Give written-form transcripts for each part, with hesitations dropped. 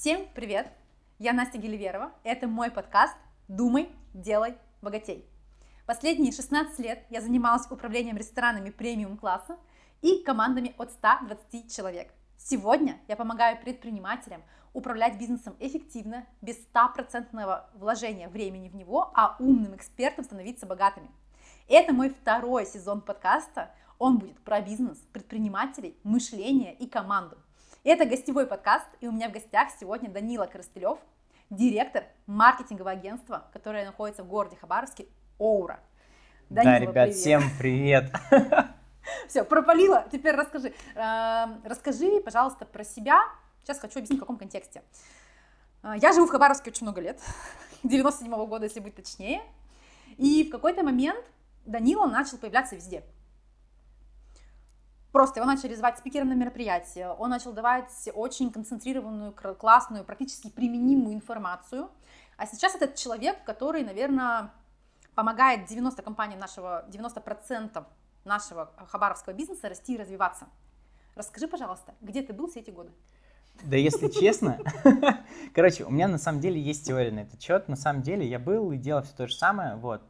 Всем привет! Я Настя Геливерова. Это мой подкаст «Думай, делай, богатей». Последние 16 лет я занималась управлением ресторанами премиум-класса и командами от 120 человек. Сегодня я помогаю предпринимателям управлять бизнесом эффективно, без 100% вложения времени в него, а умным экспертам становиться богатыми. Это мой второй сезон подкаста. Он будет про бизнес, предпринимателей, мышление и команду. Это гостевой подкаст, и у меня в гостях сегодня Данила Коростылёв, директор маркетингового агентства, которое находится в городе Хабаровске, Оура. Данила, да, ребят, привет. Всем привет! Все, пропалила, теперь расскажи. Расскажи, пожалуйста, про себя. Сейчас хочу объяснить, в каком контексте. Я живу в Хабаровске очень много лет, 97-го года, если быть точнее. И в какой-то момент Данила начал появляться везде. Просто его начали звать спикером на мероприятия, он начал давать очень концентрированную, классную, практически применимую информацию. А сейчас этот человек, который, наверное, помогает 90 компаниям 90% нашего хабаровского бизнеса расти и развиваться. Расскажи, пожалуйста, где ты был все эти годы? Да, если честно, короче, у меня на самом деле есть теория на этот счет. На самом деле я был и делал все то же самое, вот.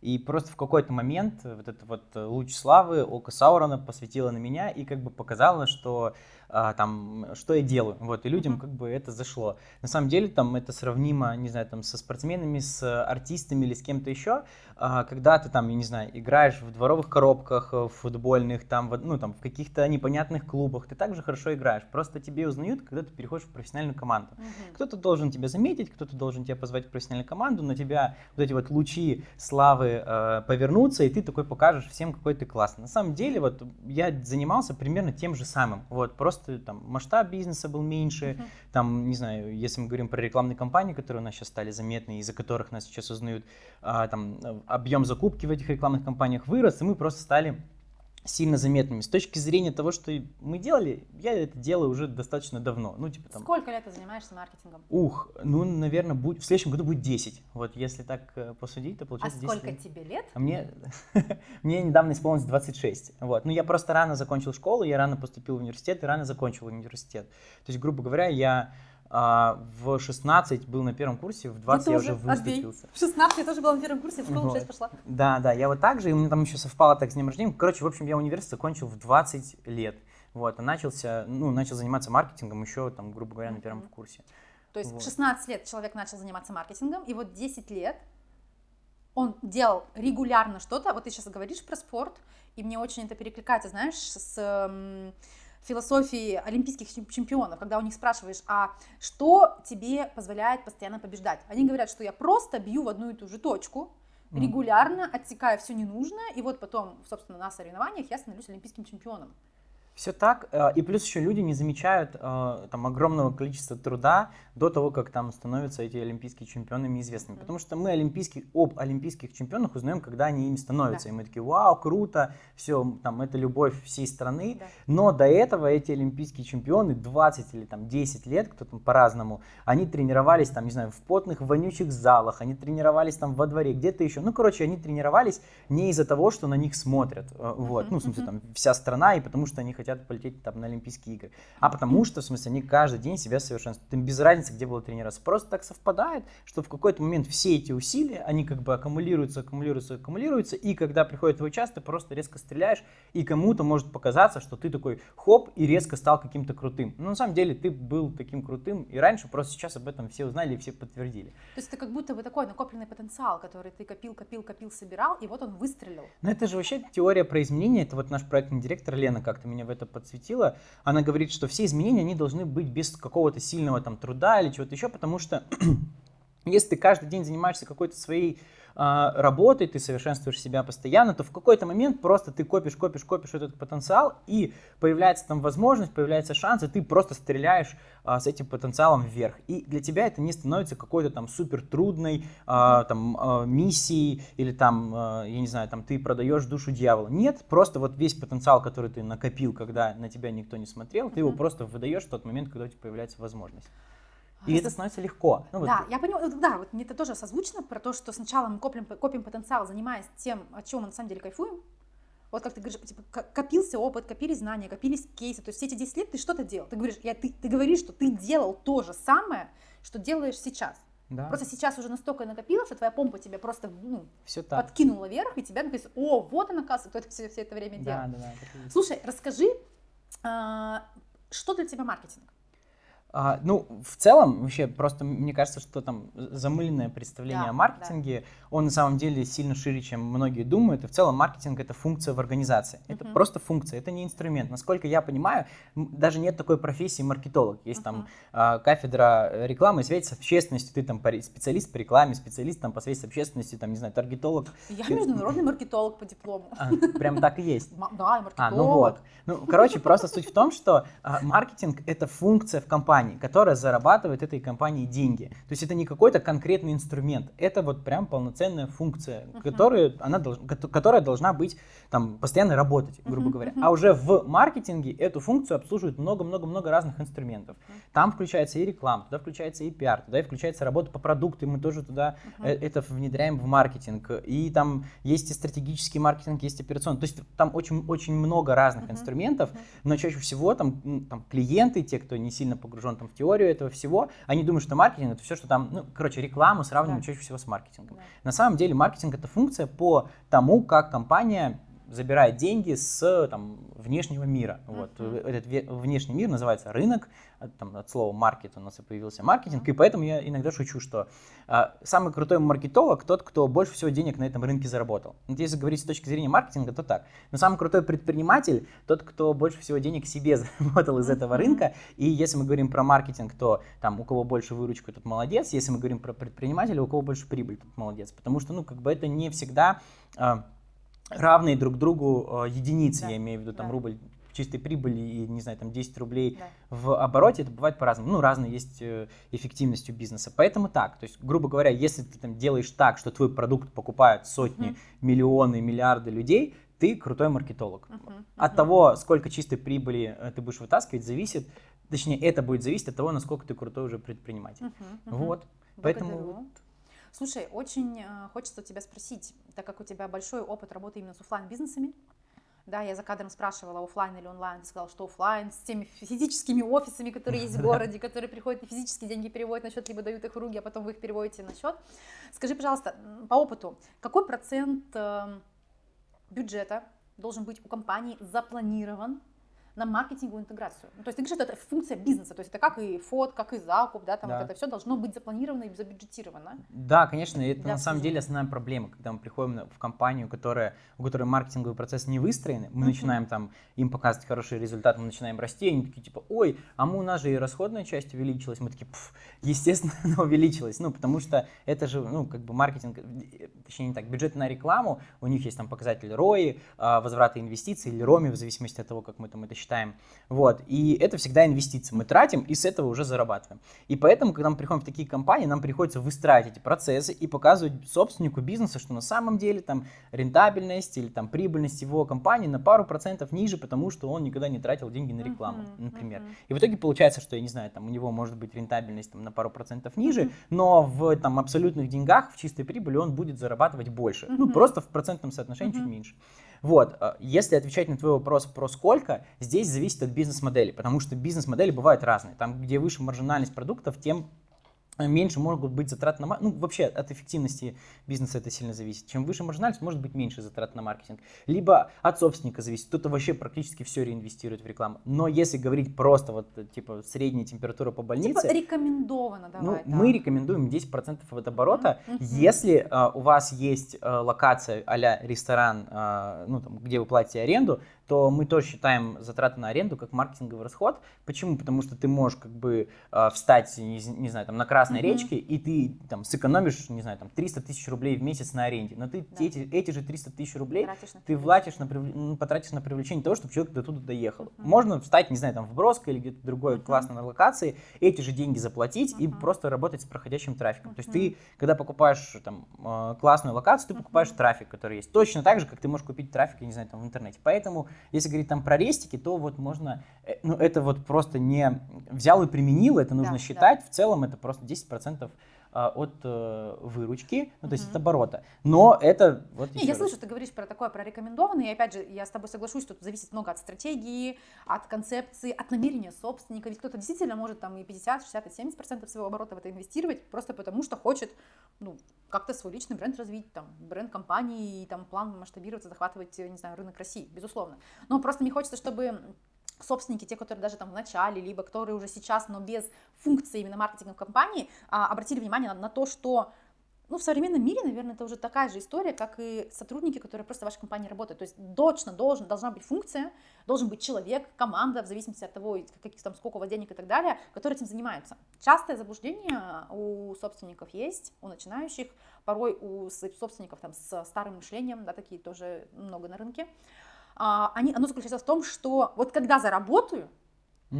И просто в какой-то момент вот этот вот луч славы око Саурона посветило на меня и как бы показало, что там, что я делаю, вот, и людям как бы это зашло. На самом деле там это сравнимо, не знаю, там со спортсменами, с артистами или с кем-то еще, когда ты там, я не знаю, играешь в дворовых коробках, в футбольных, там, ну, там, в каких-то непонятных клубах, ты также хорошо играешь, просто тебе узнают, когда ты переходишь в профессиональную команду. Кто-то должен тебя заметить, кто-то должен тебя позвать в профессиональную команду, на тебя вот эти вот лучи славы повернуться, и ты такой покажешь всем, какой ты классный. На самом деле, вот я занимался примерно тем же самым. Вот, просто там масштаб бизнеса был меньше, там, не знаю, если мы говорим про рекламные кампании, которые у нас сейчас стали заметны, из-за которых нас сейчас узнают, там, объем закупки в этих рекламных кампаниях вырос, и мы просто стали сильно заметными. С точки зрения того, что мы делали, я это делаю уже достаточно давно. Ну, типа, там... Сколько лет ты занимаешься маркетингом? Ну, наверное, в следующем году будет 10. Вот, если так посудить, то получается 10 лет. А сколько тебе лет? А мне недавно исполнилось 26. Вот. Ну, я просто рано закончил школу, я рано поступил в университет и рано закончил университет. То есть, грубо говоря, я... в 16 был на первом курсе, в 20 я уже выступился. В 16 я тоже была на первом курсе, в школу в 6 пошла. Да, я вот так же, и у меня там еще совпало так с днем рождения. Короче, в общем, я университет закончил в 20 лет. Вот, а начал заниматься маркетингом еще, там, грубо говоря, на первом курсе. То есть в 16 лет человек начал заниматься маркетингом, и вот 10 лет он делал регулярно что-то. Вот ты сейчас говоришь про спорт, и мне очень это перекликается, знаешь, с... философии олимпийских чемпионов, когда у них спрашиваешь, а что тебе позволяет постоянно побеждать? Они говорят, что я просто бью в одну и ту же точку, регулярно отсекая все ненужное, и вот потом, собственно, на соревнованиях я становлюсь олимпийским чемпионом. Все так, и плюс еще люди не замечают там огромного количества труда до того, как там становятся эти олимпийские чемпионами известными, потому что мы об олимпийских чемпионах узнаем, когда они ими становятся, и мы такие, вау, круто, все, там, это любовь всей страны, но до этого эти олимпийские чемпионы 20 или там 10 лет, кто там по-разному, они тренировались там, не знаю, в потных, вонючих залах, они тренировались там во дворе, где-то еще, ну, короче, они тренировались не из-за того, что на них смотрят, вот, ну, в смысле, там, вся страна, и потому что они хотят полететь там на Олимпийские игры, а потому что, в смысле, они каждый день себя совершенствуют, им без разницы, где было тренироваться, просто так совпадает, что в какой-то момент все эти усилия, они как бы аккумулируются, и когда приходит твой час, ты просто резко стреляешь, и кому-то может показаться, что ты такой хоп, и резко стал каким-то крутым, но на самом деле ты был таким крутым и раньше, просто сейчас об этом все узнали и все подтвердили. То есть это как будто бы такой накопленный потенциал, который ты копил, собирал, и вот он выстрелил. Но это же вообще теория про изменения, это вот наш проектный директор Лена как-то меня в это подсветила, она говорит, что все изменения, они должны быть без какого-то сильного там труда или чего-то еще, потому что если ты каждый день занимаешься какой-то своей работой, ты совершенствуешь себя постоянно, то в какой-то момент просто ты копишь этот потенциал, и появляется там возможность, появляется шанс, и ты просто стреляешь с этим потенциалом вверх. И для тебя это не становится какой-то там супер трудной миссией, или там, я не знаю, там ты продаешь душу дьяволу. Нет, просто вот весь потенциал, который ты накопил, когда на тебя никто не смотрел, ты его просто выдаешь в тот момент, когда у тебя появляется возможность. И это становится легко. Ну, да, вот. Я поняла, да, вот мне это тоже созвучно про то, что сначала мы копим потенциал, занимаясь тем, от чего мы на самом деле кайфуем. Вот как ты говоришь, типа, копился опыт, копились знания, копились кейсы. То есть все эти 10 лет ты что-то делал. Ты говоришь, ты говоришь, что ты делал то же самое, что делаешь сейчас. Да. Просто сейчас уже настолько накопилось, что твоя помпа тебя просто подкинула вверх, и тебя написано, о, вот она, оказывается, кто это все это время делал. Да. Слушай, расскажи, что для тебя маркетинг? В целом, вообще, просто мне кажется, что там замыленное представление о маркетинге, он на самом деле сильно шире, чем многие думают, и в целом маркетинг – это функция в организации, это просто функция, это не инструмент. Насколько я понимаю, даже нет такой профессии маркетолог, есть там кафедра рекламы и связи с общественностью, ты там специалист по рекламе, специалист там по связи с общественностью, там, не знаю, таргетолог. Я международный маркетолог по диплому. Прям так и есть. Да, маркетолог. Короче, просто суть в том, что маркетинг – это функция в компании, которая зарабатывает этой компании деньги. То есть это не какой-то конкретный инструмент, это вот прям полноценная функция, которая должна быть там постоянно работать, грубо говоря. А уже в маркетинге эту функцию обслуживают много-много-много разных инструментов. Там включается и реклама, туда включается и пиар, туда и включается работа по продукту, и мы тоже туда это внедряем в маркетинг. И там есть и стратегический маркетинг, есть операционный. То есть там очень-очень много разных инструментов, но чаще всего там клиенты, те, кто не сильно погружен там в теорию этого всего, они думают, что маркетинг это все, что там, рекламу сравнивают чаще всего с маркетингом. Да. На самом деле маркетинг это функция по тому, как компания забирает деньги с внешнего мира. Вот. Этот внешний мир называется рынок, от слова маркет у нас и появился маркетинг, и поэтому я иногда шучу, что самый крутой маркетолог тот, кто больше всего денег на этом рынке заработал. Вот если говорить с точки зрения маркетинга, то так. Но самый крутой предприниматель тот, кто больше всего денег себе заработал из этого рынка, и если мы говорим про маркетинг, то там у кого больше выручка, тот молодец, если мы говорим про предпринимателя, у кого больше прибыль, тот молодец, потому что, это не всегда... равные друг другу единицы, я имею в виду рубль чистой прибыли и, 10 рублей в обороте, это бывает по-разному. Разные есть эффективность у бизнеса. Поэтому так, то есть, грубо говоря, если ты делаешь так, что твой продукт покупают сотни, миллионы, миллиарды людей, ты крутой маркетолог. От того, сколько чистой прибыли ты будешь вытаскивать, зависит, точнее, это будет зависеть от того, насколько ты крутой уже предприниматель. Вот, поэтому... Слушай, очень хочется тебя спросить, так как у тебя большой опыт работы именно с офлайн-бизнесами, да, я за кадром спрашивала, офлайн или онлайн, ты сказал, что офлайн, с теми физическими офисами, которые есть в городе, которые приходят на физические деньги, переводят на счет, либо дают их в руки, а потом вы их переводите на счет. Скажи, пожалуйста, по опыту, какой процент бюджета должен быть у компании запланирован на маркетинговую интеграцию? То есть ты говоришь, что это функция бизнеса, то есть это как и фот, как и закуп, вот это все должно быть запланировано и забюджетировано. Да, конечно, это на самом деле основная проблема, когда мы приходим в компанию, у которой маркетинговый процесс не выстроен, мы начинаем им показывать хороший результат, мы начинаем расти, они такие типа, ой, у нас же и расходная часть увеличилась, мы такие, естественно, она увеличилась, потому что это же, маркетинг, точнее не так, бюджет на рекламу, у них есть показатель ROI, возврата инвестиций или ROMI, в зависимости от того, как мы это считаем. Вот. И это всегда инвестиции. Мы тратим и с этого уже зарабатываем. И поэтому, когда мы приходим в такие компании, нам приходится выстраивать эти процессы и показывать собственнику бизнеса, что на самом деле рентабельность или прибыльность его компании на пару процентов ниже, потому что он никогда не тратил деньги на рекламу, например. И в итоге получается, что, я не знаю, у него может быть рентабельность на пару процентов ниже, но в абсолютных деньгах, в чистой прибыли он будет зарабатывать больше. Просто в процентном соотношении чуть меньше. Вот, если отвечать на твой вопрос про сколько, здесь зависит от бизнес-модели, потому что бизнес-модели бывают разные. Там, где выше маржинальность продуктов, тем меньше могут быть затрат на маркетинг. Вообще от эффективности бизнеса это сильно зависит. Чем выше маржинальность, может быть меньше затрат на маркетинг. Либо от собственника зависит. Кто-то вообще практически все реинвестирует в рекламу. Но если говорить просто средняя температура по больнице... Типа рекомендовано давай. Мы рекомендуем 10% от оборота. Если у вас есть локация а-ля ресторан, где вы платите аренду, то мы тоже считаем затраты на аренду как маркетинговый расход. Почему? Потому что ты можешь встать, на Красной речке, и ты сэкономишь, 300 тысяч рублей в месяц на аренде. Но ты эти же 300 тысяч рублей потратишь на привлечение того, чтобы человек до туда доехал. Можно встать, в Броско или где-то другой классной локации, эти же деньги заплатить и просто работать с проходящим трафиком. То есть ты, когда покупаешь классную локацию, ты покупаешь трафик, который есть. Точно так же, как ты можешь купить трафик, в интернете. Поэтому если говорить про рестики, то можно, это просто не взял и применил, это нужно считать. В целом это просто 10% от выручки, ну, то есть от оборота. Но это... Вот не, я слышу, ты говоришь про такое, про рекомендованное, и опять же, я с тобой соглашусь, тут зависит много от стратегии, от концепции, от намерения собственника, ведь кто-то действительно может там и 50, 60, и 70% своего оборота в это инвестировать, просто потому что хочет, ну, как-то свой личный бренд развить, там, бренд компании, и там план масштабироваться, захватывать, не знаю, рынок России, безусловно. Но просто мне хочется, чтобы... собственники, те, которые даже там в начале, либо которые уже сейчас, но без функции именно маркетинговой компании, обратили внимание на то, что, ну, в современном мире, наверное, это уже такая же история, как и сотрудники, которые просто в вашей компании работают. То есть точно должна быть функция, должен быть человек, команда, в зависимости от того, сколько у вас денег и так далее, которые этим занимаются. Частое заблуждение у собственников есть, у начинающих, порой у собственников там, с старым мышлением, да, такие тоже много на рынке. Оно заключается в том, что вот когда заработаю,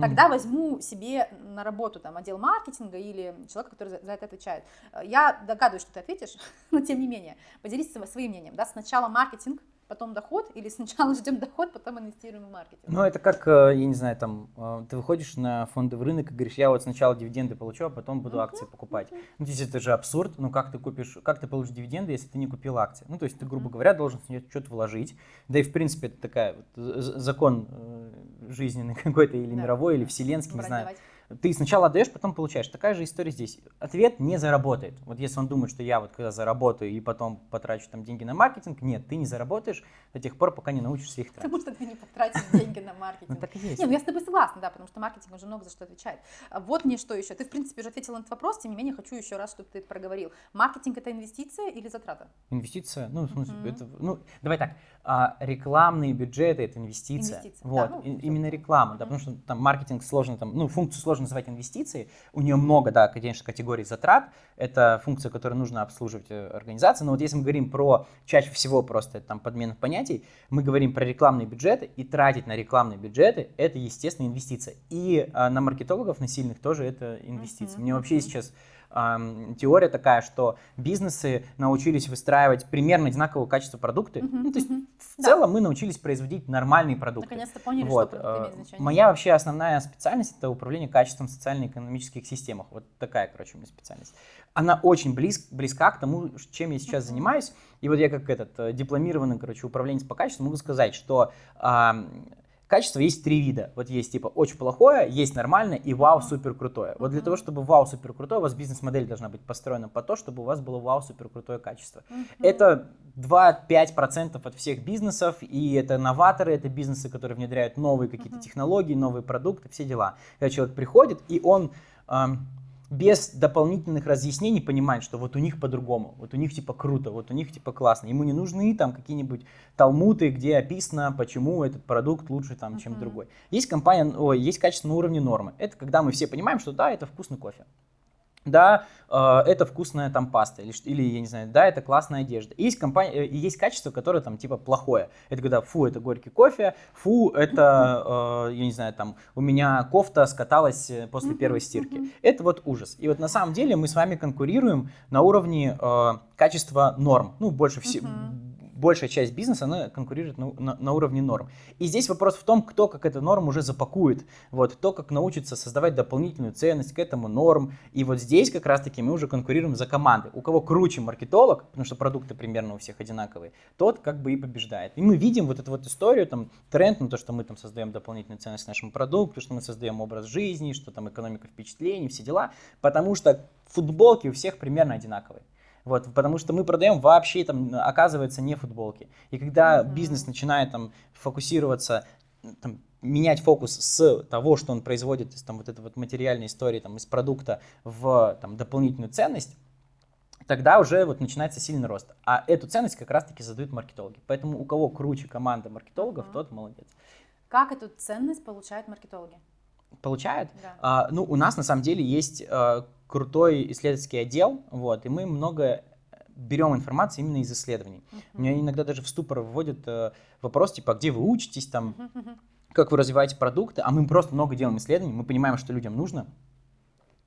тогда возьму себе на работу там, отдел маркетинга или человека, который за это отвечает. Я догадываюсь, что ты ответишь, но тем не менее, поделись своим мнением. Да? Сначала маркетинг, потом доход, или сначала ждем доход, потом инвестируем в маркетинг? Ну, это как, я не знаю, там, ты выходишь на фондовый рынок и говоришь, я вот сначала дивиденды получу, а потом буду акции покупать. Ну, то есть это же абсурд, ну, как ты получишь дивиденды, если ты не купил акции? Ну, то есть ты, грубо говоря, должен что-то вложить, да и, в принципе, это такая вот закон жизненный какой-то, или мировой, или вселенский, не знаю. Ты сначала отдаешь, потом получаешь. Такая же история здесь. Ответ не заработает. Вот если он думает, что я вот когда заработаю и потом потрачу там деньги на маркетинг, нет, ты не заработаешь до тех пор, пока не научишься их тратить. Потому что ты не потратишь деньги на маркетинг. Так и есть. Я с тобой согласна, да, потому что маркетинг уже много за что отвечает. Вот мне что еще. Ты, в принципе, уже ответила на этот вопрос, тем не менее, хочу еще раз, чтобы ты это проговорил. Маркетинг – это инвестиция или затрата? Инвестиция. Ну, в смысле, это, ну, давай так. Рекламные бюджеты – это инвестиция. Вот, да, ну, именно реклама, да, потому что там маркетинг сложно, там, ну, функцию сложно называть инвестицией, у нее много, да, конечно, категорий затрат, это функция, которую нужно обслуживать организации, но вот если мы говорим про, чаще всего просто там подмену понятий, мы говорим про рекламные бюджеты, и тратить на рекламные бюджеты, это, естественно, инвестиция. И на маркетологов, на сильных тоже это инвестиция. Мне вообще сейчас теория такая, что бизнесы научились выстраивать примерно одинакового качества продукты, ну, то есть в целом мы научились производить нормальные продукты. Наконец-то поняли, вот, что продукты имеют значение. Моя вообще основная специальность – это управление качеством в социально-экономических системах, вот такая, короче, у меня специальность. Она очень близка к тому, чем я сейчас занимаюсь, и вот я как этот дипломированный, короче, управленец по качеству могу сказать, что… Качество есть три вида. Вот есть типа очень плохое, есть нормальное и вау супер крутое. Вот для того, чтобы вау супер крутое, у вас бизнес-модель должна быть построена по то, чтобы у вас было вау супер крутое качество. Это 2-5% от всех бизнесов, и это новаторы, это бизнесы, которые внедряют новые какие-то технологии, новые продукты, все дела. Когда человек приходит, и он без дополнительных разъяснений понимает, что вот у них по-другому, вот у них типа круто, вот у них типа классно. Ему не нужны там какие-нибудь талмуты, где описано, почему этот продукт лучше там, чем другой. Есть есть качество на уровне нормы. Это когда мы все понимаем, что да, это вкусный кофе. Да, это вкусная там паста, или я не знаю, да, это классная одежда. И есть качество, которое там типа плохое. Это когда фу, это горький кофе, фу, это, я не знаю, там у меня кофта скаталась после первой стирки. Это вот ужас. И вот на самом деле мы с вами конкурируем на уровне качества норм. Ну, большая часть бизнеса, она конкурирует на уровне норм. И здесь вопрос в том, кто как эту норму уже запакует, вот, кто как научится создавать дополнительную ценность к этому норм. И вот здесь как раз-таки мы уже конкурируем за команды. У кого круче маркетолог, потому что продукты примерно у всех одинаковые, тот как бы и побеждает. И мы видим вот эту вот историю, там, тренд на то, что мы там создаем дополнительную ценность к нашему продукту, что мы создаем образ жизни, что там экономика впечатлений, все дела, потому что футболки у всех примерно одинаковые. Вот, потому что мы продаем вообще, там, оказывается, не футболки. И когда бизнес начинает там фокусироваться, там, менять фокус с того, что он производит из там, вот этой вот материальной истории, там, из продукта в там, дополнительную ценность, тогда уже вот начинается сильный рост. А эту ценность как раз-таки задают маркетологи. Поэтому у кого круче команда маркетологов, тот молодец. Как эту ценность получают маркетологи? Получают? Да. Ну, у нас на самом деле есть... крутой исследовательский отдел, вот, и мы много берем информации именно из исследований. Меня иногда даже в ступор вводят вопрос, типа, где вы учитесь, там, как вы развиваете продукты, а мы просто много делаем исследований, мы понимаем, что людям нужно,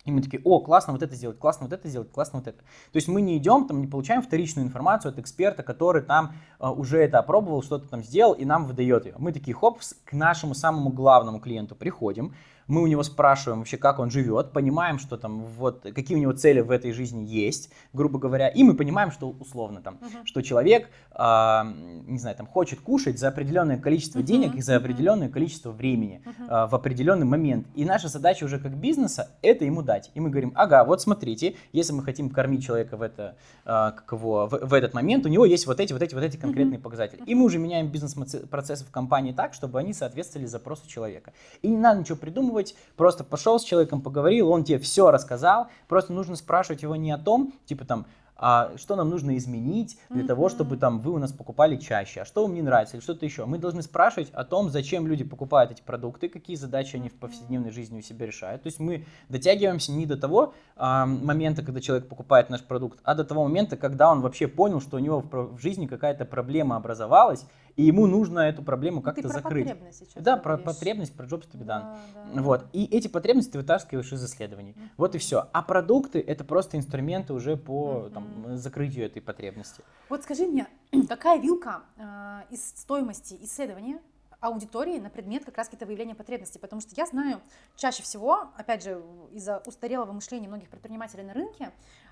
и мы такие, о, классно вот это сделать, классно вот это сделать, классно вот это. То есть мы не идем, там, не получаем вторичную информацию от эксперта, который там уже это опробовал, что-то там сделал, и нам выдает ее. Мы такие, хоп, к нашему самому главному клиенту приходим, Мы у него спрашиваем вообще, как он живет, понимаем, что там вот какие у него цели в этой жизни есть, грубо говоря, и мы понимаем, что условно там, что человек, не знаю, там хочет кушать за определенное количество денег и за определенное количество времени в определенный момент. И наша задача уже как бизнеса это ему дать. И мы говорим, ага, вот смотрите, если мы хотим кормить человека в, это, как его, в этот момент, у него есть вот эти конкретные показатели. И мы уже меняем бизнес-процессы в компании так, чтобы они соответствовали запросу человека. И не надо ничего придумывать, просто пошел с человеком, поговорил, он тебе все рассказал, просто нужно спрашивать его не о том, типа там, что нам нужно изменить для того, чтобы там вы у нас покупали чаще, а что вам не нравится или что-то еще. Мы должны спрашивать о том, зачем люди покупают эти продукты, какие задачи они в повседневной жизни у себя решают. То есть мы дотягиваемся не до того момента, когда человек покупает наш продукт, а до того момента, когда он вообще понял, что у него в жизни какая-то проблема образовалась, и ему нужно эту проблему как-то закрыть. Потребность сейчас да, говоришь. Про потребность, про jobs to be done. Да. Вот. И эти потребности ты вытаскиваешь из исследований. Вот и все. А продукты – это просто инструменты уже по там, закрытию этой потребности. Вот скажи мне, какая вилка из стоимости исследования аудитории на предмет как раз-таки выявления потребностей? Потому что я знаю, чаще всего, опять же, из-за устарелого мышления многих предпринимателей на рынке,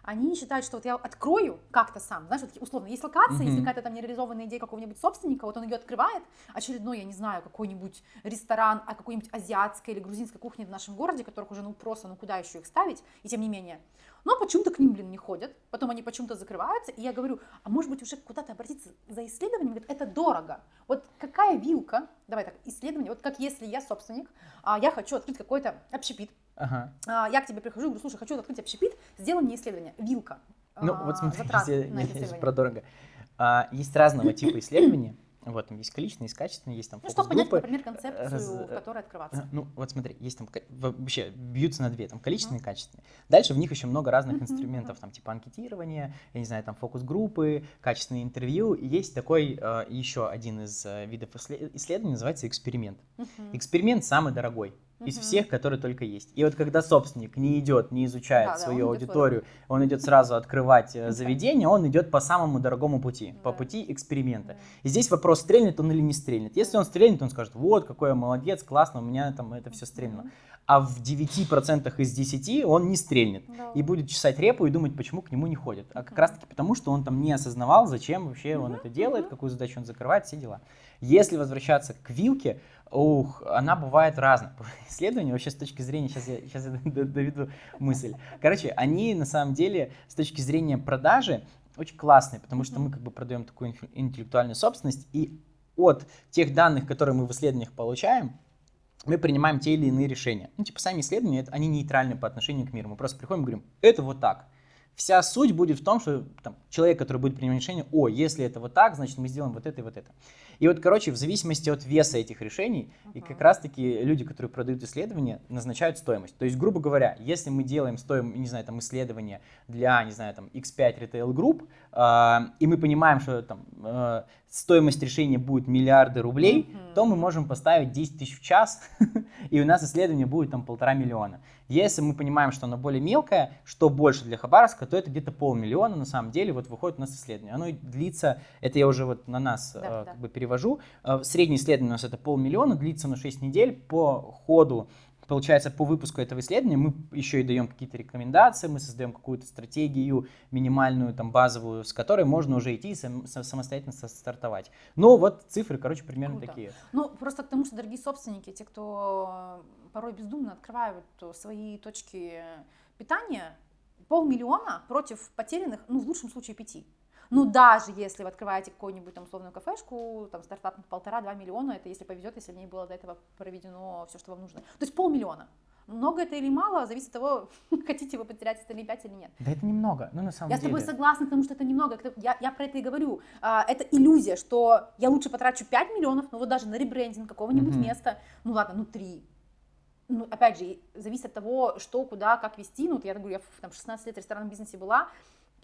они считают, что вот я открою как-то сам, знаешь, условно, есть локация, есть какая-то там нереализованная идея какого-нибудь собственника, вот он ее открывает, очередной, я не знаю, какой-нибудь ресторан, а какой-нибудь азиатской или грузинской кухни в нашем городе, которых уже, ну, просто, ну, куда еще их ставить, и тем не менее. Но почему-то к ним, блин, не ходят, потом они почему-то закрываются, и я говорю, а может быть уже куда-то обратиться за исследованием, говорит, это дорого. Вот какая вилка, давай так, исследование, вот как если я собственник, я хочу открыть какой-то общепит, я к тебе прихожу и говорю, слушай, хочу открыть общепит, сделай мне исследование. Вилка. Ну вот смотрите, здесь про дорого. Есть разного типа исследования. Вот, там есть количественные, есть качественные, есть там фокус-группы. Ну, чтобы понять, например, концепцию, в которой открываться. Ну, вот смотри, есть там, вообще бьются на две, там, количественные и качественные. Дальше в них еще много разных инструментов, там, типа анкетирования, я не знаю, там, фокус-группы, качественные интервью. И есть такой еще один из видов исследований, называется эксперимент. Эксперимент самый дорогой из всех, которые только есть. И вот когда собственник не идет, не изучает свою аудиторию, он идет сразу открывать заведение, он идет по самому дорогому пути, по пути эксперимента. И здесь вопрос, стрельнет он или не стрельнет. Если он стрельнет, он скажет, вот, какой я молодец, классно, у меня там это все стрельнуло. А в 9% из 10% он не стрельнет и будет чесать репу и думать, почему к нему не ходят. А как раз таки потому, что он там не осознавал, зачем вообще он это делает, какую задачу он закрывает, все дела. Если возвращаться к вилке, она бывает разная. Исследования вообще с точки зрения, сейчас я доведу мысль. Короче, они на самом деле с точки зрения продажи очень классные, потому что мы как бы продаем такую интеллектуальную собственность, и от тех данных, которые мы в исследованиях получаем, мы принимаем те или иные решения. Ну, типа, сами исследования, они нейтральны по отношению к миру. Мы просто приходим и говорим, это вот так. Вся суть будет в том, что там, человек, который будет принимать решение, если это вот так, значит, мы сделаем вот это и вот это. И вот, короче, в зависимости от веса этих решений, и как раз-таки люди, которые продают исследования, назначают стоимость. То есть, грубо говоря, если мы делаем стоимость, не знаю, там, исследования для, не знаю, там, X5 Retail Group, и мы понимаем, что там стоимость решения будет миллиарды рублей, то мы можем поставить 10 тысяч в час, и у нас исследование будет там 1,5 миллиона. Если мы понимаем, что оно более мелкое, что больше для Хабаровска, то это где-то 500 000 на самом деле вот выходит у нас исследование. Оно длится, это я уже вот на нас как бы перевожу, среднее исследование у нас это 500 000, длится оно 6 недель, по ходу, получается, по выпуску этого исследования мы еще и даем какие-то рекомендации, мы создаем какую-то стратегию минимальную, там, базовую, с которой можно уже идти и самостоятельно стартовать. Но вот цифры, короче, примерно такие. Ну, просто к тому, что, дорогие собственники, те, кто порой бездумно открывают свои точки питания, 500 000 против потерянных, ну, в лучшем случае 5. Ну, даже если вы открываете какую-нибудь там условную кафешку, там стартап 1,5-2 миллиона, это если повезет, если не было до этого проведено все, что вам нужно. То есть 500 000. Много это или мало, зависит от того, хотите вы потерять остальные 5 или нет. Да это немного, ну на самом деле. Я с тобой согласна, потому что это немного, я про это и говорю. Это иллюзия, что я лучше потрачу 5 миллионов, ну вот даже на ребрендинг какого-нибудь места, ну ладно, ну 3. Ну, опять же, зависит от того, что, куда, как вести. Ну, вот я говорю, я там 16 лет в ресторанном бизнесе была,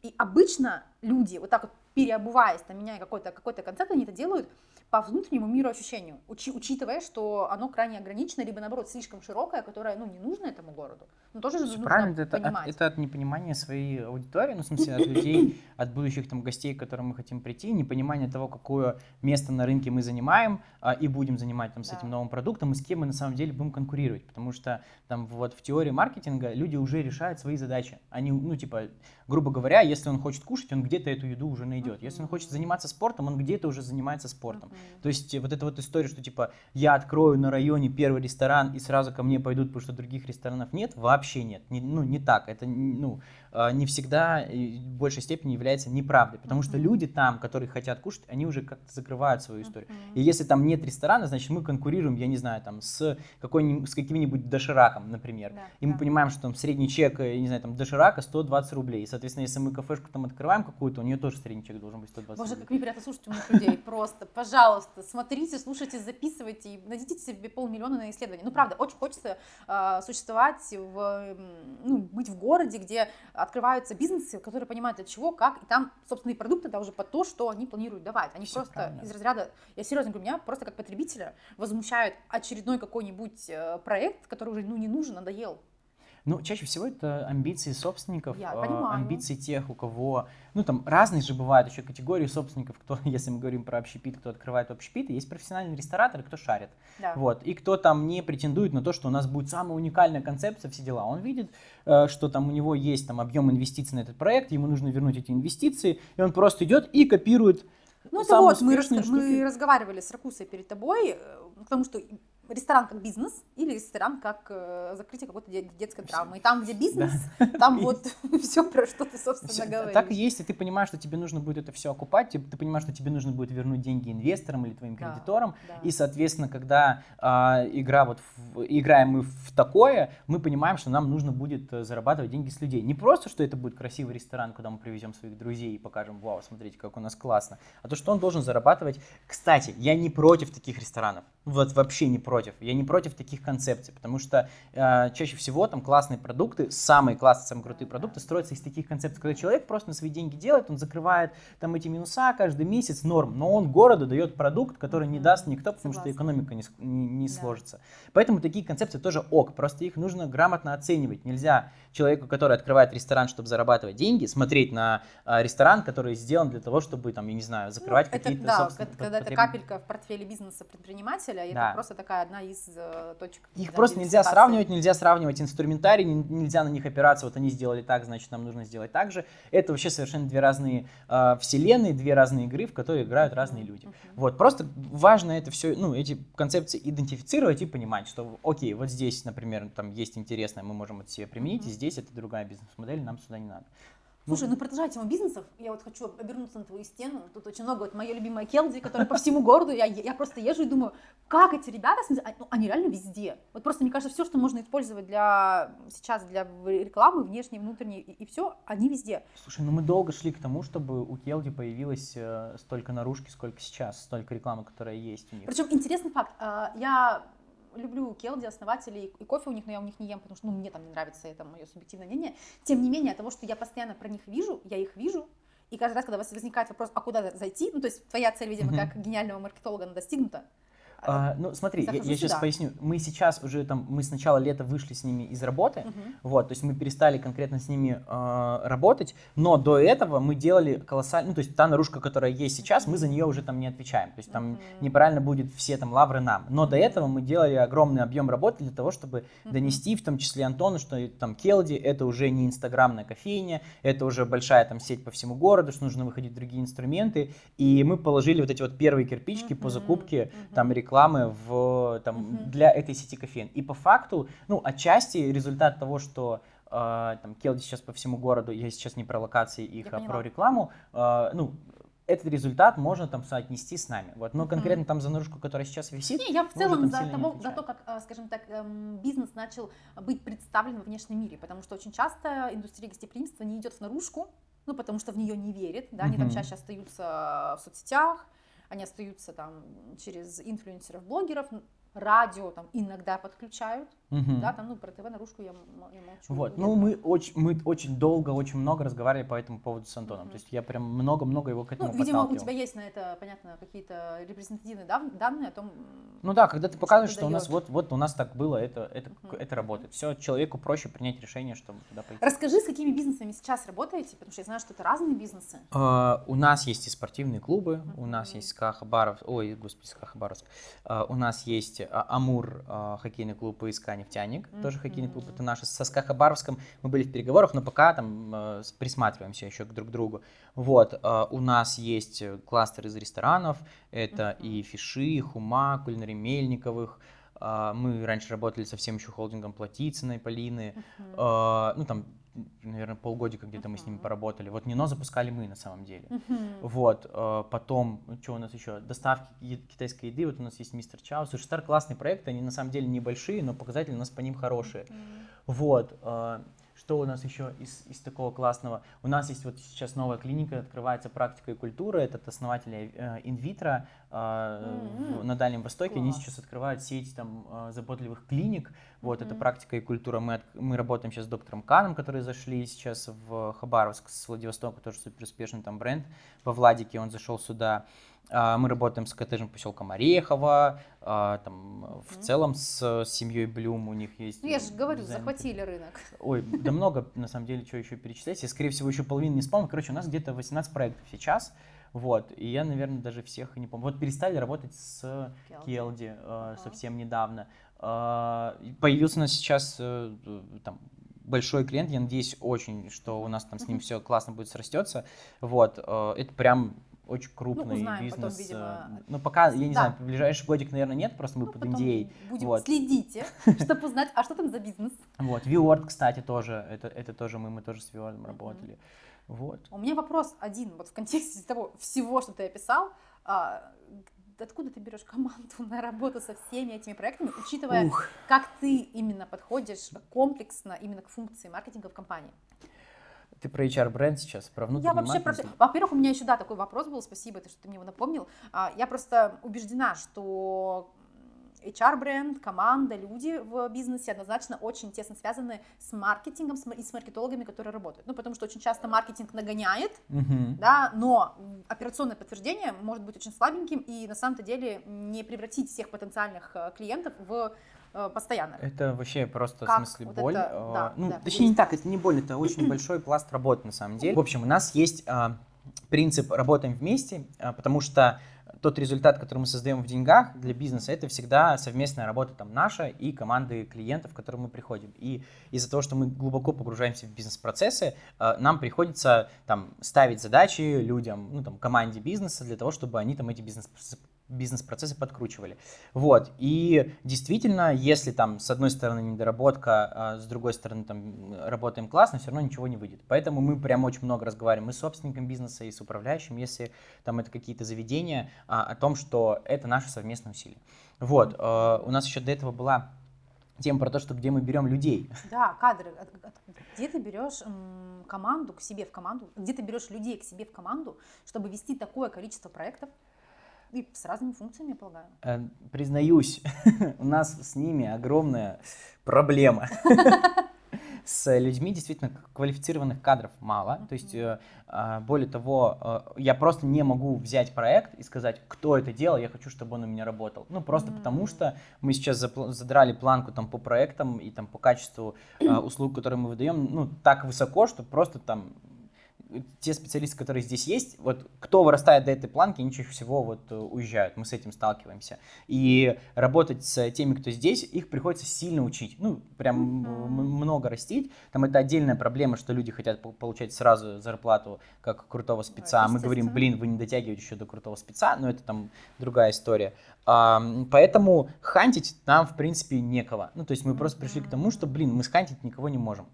и обычно люди, вот так вот переобуваясь, там, меняя какой-то концепт, они это делают по внутреннему мироощущению, учитывая, что оно крайне ограничено, либо, наоборот, слишком широкое, которое, ну, не нужно этому городу. Ну, тоже нужно понимать. Правильно, это от непонимания своей аудитории, ну, в смысле, от людей, от будущих там гостей, к которым мы хотим прийти, непонимание того, какое место на рынке мы занимаем и будем занимать там с этим новым продуктом, и с кем мы на самом деле будем конкурировать, потому что там вот в теории маркетинга люди уже решают свои задачи. Они, ну, типа, грубо говоря, если он хочет кушать, он где-то эту еду уже найдет. Если он хочет заниматься спортом, он где-то уже занимается спортом. То есть вот эта вот история, что типа я открою на районе первый ресторан и сразу ко мне пойдут, потому что других ресторанов нет, вообще нет. Не так. Это не всегда и в большей степени является неправдой, потому что люди там, которые хотят кушать, они уже как-то закрывают свою историю. И если там нет ресторана, значит мы конкурируем, я не знаю, там с каким-нибудь дошираком, например. Да, и мы понимаем, что там средний чек, я не знаю, там доширака 120 рублей. И, соответственно, если мы кафешку там открываем какую-то, у нее тоже средний чек должен быть 120 рублей. Боже, как неприятно слушать умных людей. Просто, пожалуйста, смотрите, слушайте, записывайте и найдите себе 500 000 на исследование. Ну, правда, очень хочется существовать, быть в городе, где открываются бизнесы, которые понимают от чего, как, и там, собственно, и продукты, да, уже по то, что они планируют давать. Они все просто правильно. Из разряда, я серьезно говорю, меня просто как потребителя возмущает очередной какой-нибудь проект, который уже, не нужен, надоел. Ну, чаще всего это амбиции собственников, амбиции тех, у кого... Ну, там разные же бывают еще категории собственников, кто, если мы говорим про общепит, кто открывает общепит, есть профессиональные рестораторы, кто шарит. Да. Вот. И кто там не претендует на то, что у нас будет самая уникальная концепция, все дела. Он видит, что там у него есть там объем инвестиций на этот проект, ему нужно вернуть эти инвестиции, и он просто идет и копирует. Ну, это вот, мы разговаривали с Ракусой перед тобой, потому что... Ресторан как бизнес или ресторан как закрытие какой-то детской травмы. И там, где бизнес, там вот все, про что ты, собственно, говоришь. Так и есть, и ты понимаешь, что тебе нужно будет это все окупать, ты понимаешь, что тебе нужно будет вернуть деньги инвесторам или твоим кредиторам. И, соответственно, когда играем мы в такое, мы понимаем, что нам нужно будет зарабатывать деньги с людей. Не просто, что это будет красивый ресторан, куда мы привезем своих друзей и покажем, вау, смотрите, как у нас классно, а то, что он должен зарабатывать. Кстати, я не против таких ресторанов, вот вообще не против. Я не против таких концепций, потому что чаще всего там классные продукты, самые классные, самые крутые продукты строятся из таких концепций, когда человек просто на свои деньги делает, он закрывает там эти минуса каждый месяц, норм, но он городу дает продукт, который не даст никто, потому что экономика не сложится. Поэтому такие концепции тоже ок, просто их нужно грамотно оценивать. Нельзя человеку, который открывает ресторан, чтобы зарабатывать деньги, смотреть на ресторан, который сделан для того, чтобы, там, я не знаю, закрывать какие-то собственные потребности. Когда это капелька в портфеле бизнеса предпринимателя, это просто такая одна из точек. Их просто нельзя сравнивать инструментарий, нельзя на них опираться, вот они сделали так, значит, нам нужно сделать так же. Это вообще совершенно две разные вселенные, две разные игры, в которые играют разные люди. Вот, просто важно это все, эти концепции идентифицировать и понимать, что, окей, вот здесь, например, там есть интересное, мы можем это себе применить, и здесь это другая бизнес-модель, нам сюда не надо. Слушай, продолжая тему бизнесов, я вот хочу обернуться на твою стену, тут очень много, вот моя любимая Келди, которая по всему городу, я просто езжу и думаю, как эти ребята, они реально везде, вот просто мне кажется, все, что можно использовать для рекламы, внешней, внутренней, и все, они везде. Слушай, мы долго шли к тому, чтобы у Келди появилось столько наружки, сколько сейчас, столько рекламы, которая есть у них. Причем интересный факт, я... Люблю Келди, основателей, и кофе у них, но я у них не ем, потому что мне там не нравится, это мое субъективное мнение. Тем не менее, от того, что я постоянно про них вижу, я их вижу, и каждый раз, когда возникает вопрос, а куда зайти, то есть твоя цель, видимо, как гениального маркетолога достигнута. Смотри, я сейчас поясню. Мы сейчас уже мы с начала лета вышли с ними из работы, вот, то есть мы перестали конкретно с ними работать, но до этого мы делали колоссальную, то есть та наружка, которая есть сейчас, мы за нее уже там не отвечаем, то есть там неправильно будет все там лавры нам, но до этого мы делали огромный объем работы для того, чтобы донести, в том числе Антону, что там Келди это уже не инстаграмная кофейня, это уже большая там сеть по всему городу, что нужно выходить другие инструменты, и мы положили вот эти вот первые кирпичики по закупке там рекламы для этой сети кофеин. И по факту, отчасти результат того, что Келди сейчас по всему городу, я сейчас не про локации их, а про рекламу, этот результат можно там соотнести с нами. Вот. Но конкретно там за наружку, которая сейчас висит... Я в целом за то, как, скажем так, бизнес начал быть представлен во внешнем мире, потому что очень часто индустрия гостеприимства не идет в наружку, потому что в нее не верят, да, они там чаще остаются в соцсетях, они остаются там через инфлюенсеров, блогеров, радио там иногда подключают, да, там, ну, про ТВ, наружку я молчу. Вот, ну, мы очень долго, очень много разговаривали по этому поводу с Антоном, то есть я прям много-много его к этому подталкивал. Видимо, у тебя есть на это, понятно, какие-то репрезентативные данные о том... Ну да, когда ты показываешь, что у нас вот у нас так было, это работает. Все, человеку проще принять решение, чтобы туда пойти. Расскажи, с какими бизнесами сейчас работаете, потому что я знаю, что это разные бизнесы. У нас есть и спортивные клубы, у нас есть СКА-Хабаровск, у нас есть Амур, хоккейный клуб, и СКА Нефтяник, тоже хоккейный клуб, это наши. Со СКА-Хабаровском мы были в переговорах, но пока там присматриваемся еще друг к другу. Вот, у нас есть кластер из ресторанов, это и Фиши, и Хума, кулинарий Мельниковых. Мы раньше работали со всем еще холдингом Платицыной, Полины, ну там, наверное, полгодика где-то мы с ними поработали. Вот Нино запускали мы на самом деле. Вот, потом, что у нас еще, доставки китайской еды, вот у нас есть Мистер Чау. Слушай, Стар классный проект, они на самом деле небольшие, но показатели у нас по ним хорошие. Вот, что у нас еще из такого классного? У нас есть вот сейчас новая клиника, открывается «Практика и культура», это основатели Инвитро на Дальнем Востоке. Класс. Они сейчас открывают сеть там заботливых клиник, вот это «Практика и культура». Мы работаем сейчас с доктором Каном, которые зашли сейчас в Хабаровск, с Владивостока, тоже суперуспешный там бренд во Владике, он зашел сюда. Мы работаем с коттеджем поселка Морехово, там, в целом с семьей Блюм, у них есть... Ну, я же говорю, захватили рынок. Ой, да много, на самом деле, что еще перечислять. Я, скорее всего, еще половину не вспомню. Короче, у нас где-то 18 проектов сейчас, вот, и я, наверное, даже всех не помню. Вот перестали работать с Келди совсем недавно. Появился у нас сейчас там... большой клиент, я надеюсь очень, что у нас там с ним все классно будет срастется, вот, это прям очень крупный бизнес, потом, видимо, но пока, я не знаю, в ближайший годик, наверное, нет, просто мы под идеей. Будем, вот. Следите, чтобы узнать, а что там за бизнес? Вот, VWORD, кстати, тоже, это тоже мы тоже с VWORD работали, вот. У меня вопрос один, вот в контексте того всего, что ты описал, откуда ты берешь команду на работу со всеми этими проектами, учитывая, как ты именно подходишь комплексно именно к функции маркетинга в компании? Ты про HR-бренд сейчас, про внутренний маркетинг? Я вообще про... Во-первых, у меня еще, да, такой вопрос был, спасибо, что ты мне его напомнил. Я просто убеждена, что HR-бренд, команда, люди в бизнесе однозначно очень тесно связаны с маркетингом и с маркетологами, которые работают. Ну, потому что очень часто маркетинг нагоняет, да, но операционное подтверждение может быть очень слабеньким и на самом-то деле не превратить всех потенциальных клиентов в постоянных. Это вообще просто, в смысле, вот боль. Это, да, ну, да, точнее, не так, это не боль, это очень большой пласт работы на самом деле. В общем, у нас есть принцип «работаем вместе», потому что тот результат, который мы создаем в деньгах для бизнеса, это всегда совместная работа там наша и команды клиентов, к которым мы приходим. И из-за того, что мы глубоко погружаемся в бизнес-процессы, нам приходится там ставить задачи людям, ну, там, команде бизнеса для того, чтобы они там эти бизнес-процессы подкручивали. Вот. И действительно, если там с одной стороны недоработка, а с другой стороны там работаем классно, все равно ничего не выйдет. Поэтому мы прям очень много разговариваем и с собственником бизнеса, и с управляющим, если там это какие-то заведения, о том, что это наше совместное усилие. Вот. У нас еще до этого была тема про то, что где мы берем людей. Да, кадры. Где ты берешь команду к себе в команду, где ты берешь людей к себе в команду, чтобы вести такое количество проектов? И с разными функциями, я полагаю. Признаюсь, у нас с ними огромная проблема. С людьми действительно квалифицированных кадров мало. То есть, более того, я просто не могу взять проект и сказать, кто это делал, я хочу, чтобы он у меня работал. Ну, просто потому что мы сейчас задрали планку там по проектам и там по качеству услуг, которые мы выдаем, ну, так высоко, что просто там... Те специалисты, которые здесь есть, вот кто вырастает до этой планки, они чаще всего вот уезжают, мы с этим сталкиваемся. И работать с теми, кто здесь, их приходится сильно учить, ну, прям много растить. Там это отдельная проблема, что люди хотят получать сразу зарплату как крутого спеца. Мы говорим, блин, вы не дотягиваете еще до крутого спеца, но это там другая история. Поэтому хантить нам, в принципе, некого. Ну, то есть мы просто пришли к тому, что, блин, мы схантить никого не можем.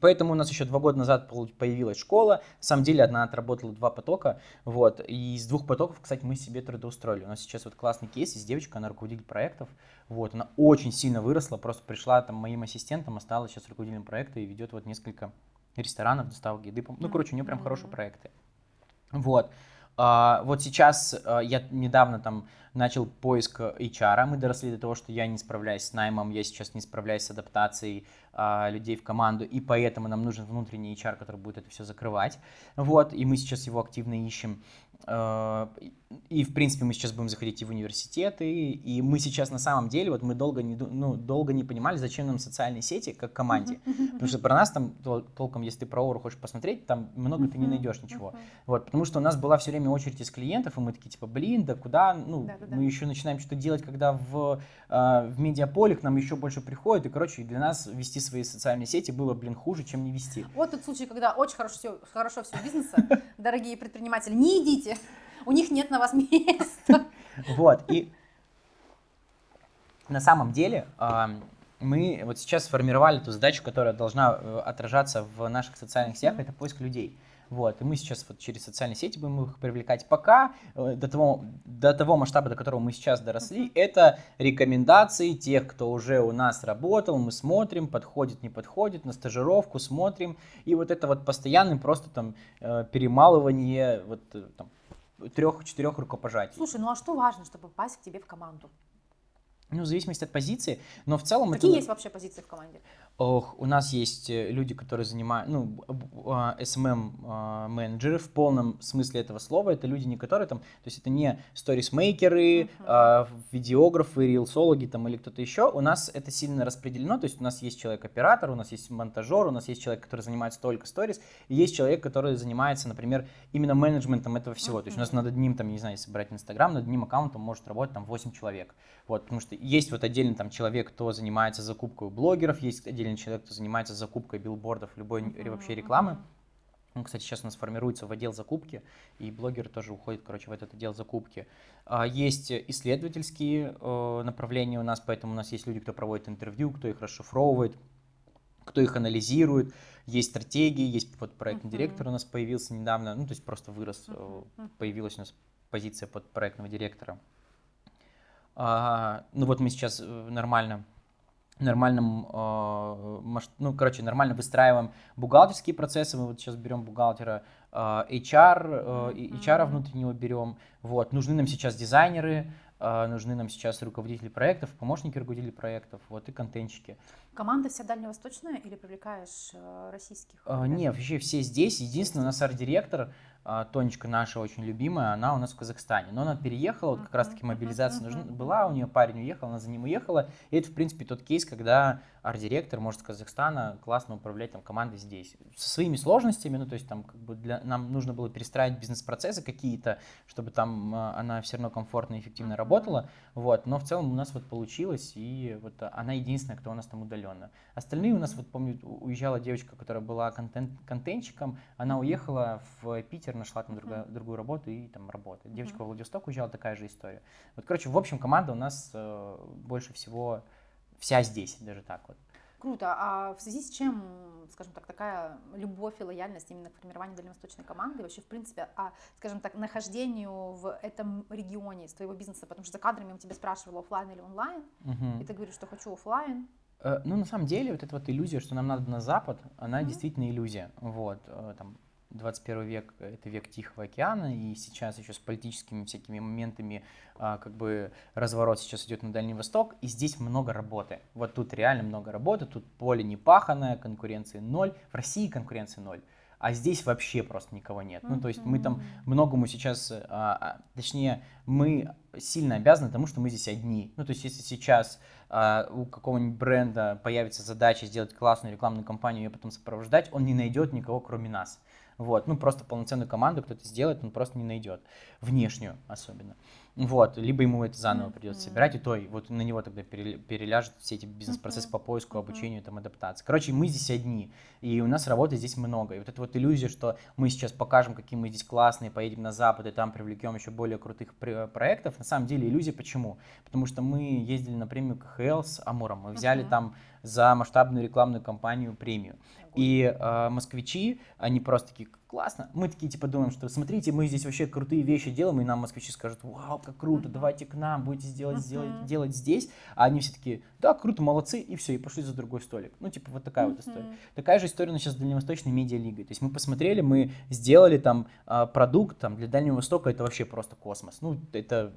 Поэтому у нас еще 2 года назад появилась школа. На самом деле она отработала 2 потока. Вот. И из 2 потоков, кстати, мы себе трудоустроили. У нас сейчас вот классный кейс, есть девочка, она руководитель проектов. Вот. Она очень сильно выросла, просто пришла там моим ассистентом, а стала сейчас руководителем проекта и ведет вот несколько ресторанов, доставок еды. Ну, короче, у нее прям хорошие проекты. Вот. Вот сейчас я недавно там начал поиск HR, мы доросли до того, что я не справляюсь с наймом, я сейчас не справляюсь с адаптацией людей в команду, и поэтому нам нужен внутренний HR, который будет это все закрывать, вот, и мы сейчас его активно ищем, и, в принципе, мы сейчас будем заходить и в университеты, и мы сейчас на самом деле, вот мы долго не понимали, зачем нам социальные сети как команде, потому что про нас там толком, если ты про Оуру хочешь посмотреть, там много ты не найдешь ничего, вот, потому что у нас была все время очередь из клиентов, и мы такие, типа, блин, да куда, ну, мы еще начинаем что-то делать, когда в медиаполе к нам еще больше приходит, и, короче, для нас вести свои социальные сети было, блин, хуже, чем не вести. Вот тот случай, когда очень хорошо все бизнеса, дорогие предприниматели, не идите, у них нет на вас места. Вот, и на самом деле мы вот сейчас сформировали ту задачу, которая должна отражаться в наших социальных сетях, это поиск людей. Вот, и мы сейчас вот через социальные сети будем их привлекать. Пока до того масштаба, до которого мы сейчас доросли, это рекомендации тех, кто уже у нас работал, мы смотрим, подходит, не подходит, на стажировку смотрим, и вот это вот постоянное просто там перемалывание вот там 3-4 рукопожатий. Слушай, ну а что важно, чтобы попасть к тебе в команду? Ну, в зависимости от позиции, но в целом... Какие есть вообще позиции в команде? У нас есть люди, которые занимают, ну, SMM-менеджеры в полном смысле этого слова, это люди, не которые там, то есть это не сторисмейкеры, видеографы, рилсологи там или кто-то еще, у нас это сильно распределено, то есть у нас есть человек-оператор, у нас есть монтажер, у нас есть человек, который занимается только сторис, и есть человек, который занимается, например, именно менеджментом этого всего, то есть у нас над одним, там, не знаю, собрать Instagram, над одним аккаунтом может работать там 8 человек, вот, потому что есть вот отдельный там человек, кто занимается закупкой блогеров, есть отдельный человек, кто занимается закупкой билбордов, любой вообще рекламы. Он, кстати, сейчас у нас формируется в отдел закупки, и блогеры тоже уходят, короче, в этот отдел закупки. Есть исследовательские направления у нас, поэтому у нас есть люди, кто проводит интервью, кто их расшифровывает, кто их анализирует. Есть стратегии, есть вот проектный директор у нас появился недавно, ну, то есть просто вырос, появилась у нас позиция под проектного директора. Ну вот мы сейчас нормально выстраиваем бухгалтерские процессы, мы вот сейчас берем бухгалтера, HR внутреннего берем, вот, нужны нам сейчас дизайнеры, нужны нам сейчас руководители проектов, помощники руководителей проектов, вот, и контентчики. Команда вся дальневосточная или привлекаешь российских? Нет, вообще все здесь, единственное, у нас арт-директор, Тонечка наша очень любимая, она у нас в Казахстане, но она переехала, вот как раз таки мобилизация нужна была, у нее парень уехал, она за ним уехала, и это, в принципе, тот кейс, когда арт-директор может с Казахстана классно управлять там командой здесь, со своими сложностями, ну, то есть там как бы нам нужно было перестраивать бизнес-процессы какие-то, чтобы там она все равно комфортно и эффективно работала, вот, но в целом у нас вот получилось, и вот она единственная, кто у нас там удаленно. Остальные у нас, вот помню, уезжала девочка, которая была контентчиком, она уехала в Питер, нашла там другую работу и там работает. Девочка во Владивосток уезжала, такая же история. Вот, короче, в общем, команда у нас больше всего вся здесь, даже так вот. Круто. А в связи с чем, скажем так, такая любовь и лояльность именно к формированию дальневосточной команды, вообще, в принципе, скажем так, нахождению в этом регионе с твоего бизнеса, потому что за кадрами я тебя спрашивала, офлайн или онлайн, и ты говоришь, что хочу офлайн. Ну, на самом деле, вот эта вот иллюзия, что нам надо на Запад, она действительно иллюзия. Вот, там, 21 век – это век Тихого океана, и сейчас еще с политическими всякими моментами как бы разворот сейчас идет на Дальний Восток, и здесь много работы. Вот тут реально много работы, тут поле не паханое, конкуренции ноль, в России конкуренции ноль, а здесь вообще просто никого нет. Ну, то есть мы там многому сейчас, точнее, мы сильно обязаны тому, что мы здесь одни. Ну, то есть если сейчас у какого-нибудь бренда появится задача сделать классную рекламную кампанию и ее потом сопровождать, он не найдет никого, кроме нас. Вот, ну просто полноценную команду кто-то сделает, он просто не найдет, внешнюю особенно. Вот, либо ему это заново придется собирать, и то, и вот на него тогда переляжут все эти бизнес-процессы по поиску, обучению, там, адаптации. Короче, мы здесь одни, и у нас работы здесь много. И вот эта вот иллюзия, что мы сейчас покажем, какие мы здесь классные, поедем на Запад, и там привлекем еще более крутых проектов, на самом деле иллюзия почему? Потому что мы ездили на премию КХЛ с Амуром, мы взяли там за масштабную рекламную кампанию премию. И москвичи, они просто такие, классно. Мы такие типа думаем, что смотрите, мы здесь вообще крутые вещи делаем, и нам москвичи скажут, вау, как круто, давайте к нам, будете делать здесь. А они все такие, да, круто, молодцы, и все, и пошли за другой столик. Ну, типа вот такая вот история. Такая же история у нас сейчас с Дальневосточной медиалигой. То есть мы посмотрели, мы сделали там продукт там, для Дальнего Востока, это вообще просто космос. Ну, это...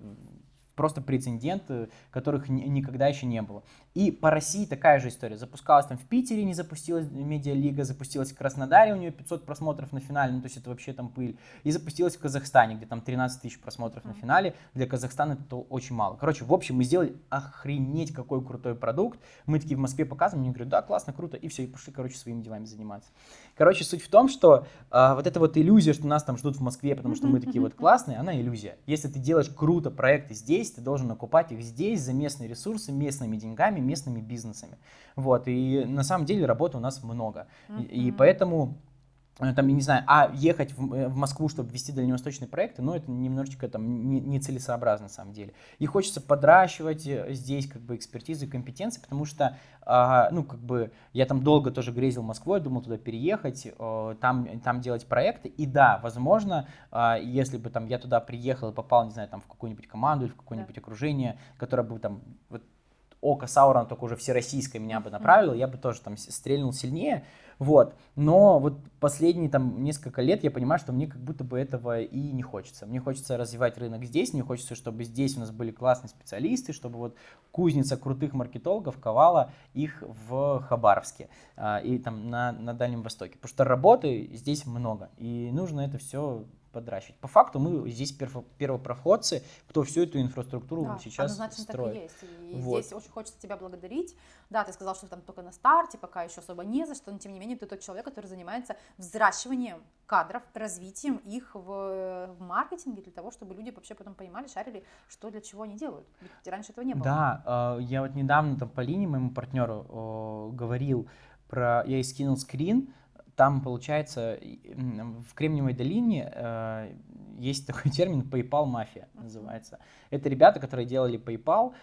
Просто прецедент, которых никогда еще не было. И по России такая же история. Запускалась там в Питере, не запустилась медиалига, запустилась в Краснодаре, у нее 500 просмотров на финале, ну то есть это вообще там пыль. И запустилась в Казахстане, где там 13 тысяч просмотров на финале. Для Казахстана это очень мало. Короче, в общем, мы сделали охренеть какой крутой продукт. Мы такие в Москве показываем, они говорят, да, классно, круто, и все, и пошли, короче, своими делами заниматься. Короче, суть в том, что вот эта вот иллюзия, что нас там ждут в Москве, потому что мы такие вот классные, она иллюзия. Если ты делаешь круто проекты здесь, ты должен окупать их здесь за местные ресурсы, местными деньгами, местными бизнесами. Вот. И на самом деле работы у нас много. И поэтому, там, я не знаю, ехать в Москву, чтобы вести дальневосточные проекты, ну, это немножечко там нецелесообразно, на самом деле. И хочется подращивать здесь как бы экспертизу и компетенции, потому что, ну, как бы, я там долго тоже грезил Москвой, думал туда переехать, там делать проекты. И да, возможно, если бы там я туда приехал и попал, не знаю, там в какую-нибудь команду или в какое-нибудь окружение, которое бы там... Вот, око Саурона, только уже всероссийское, меня бы направило, я бы тоже там стрельнул сильнее, вот, но вот последние там несколько лет я понимаю, что мне как будто бы этого и не хочется, мне хочется развивать рынок здесь, мне хочется, чтобы здесь у нас были классные специалисты, чтобы вот кузница крутых маркетологов ковала их в Хабаровске и там на Дальнем Востоке, потому что работы здесь много, и нужно это все подращивать. По факту мы здесь первопроходцы, кто всю эту инфраструктуру сейчас строит. Так и есть. И вот. Здесь очень хочется тебя благодарить. Да, ты сказал, что там только на старте, пока еще особо не за что, но тем не менее ты тот человек, который занимается взращиванием кадров, развитием их в маркетинге для того, чтобы люди вообще потом понимали, шарили, что для чего они делают. Ведь раньше этого не было. Да, я вот недавно там Полине, моему партнеру, говорил про... Я ей скинул скрин. Там, получается, в Кремниевой долине есть такой термин PayPal-мафия называется. Это ребята, которые делали PayPal,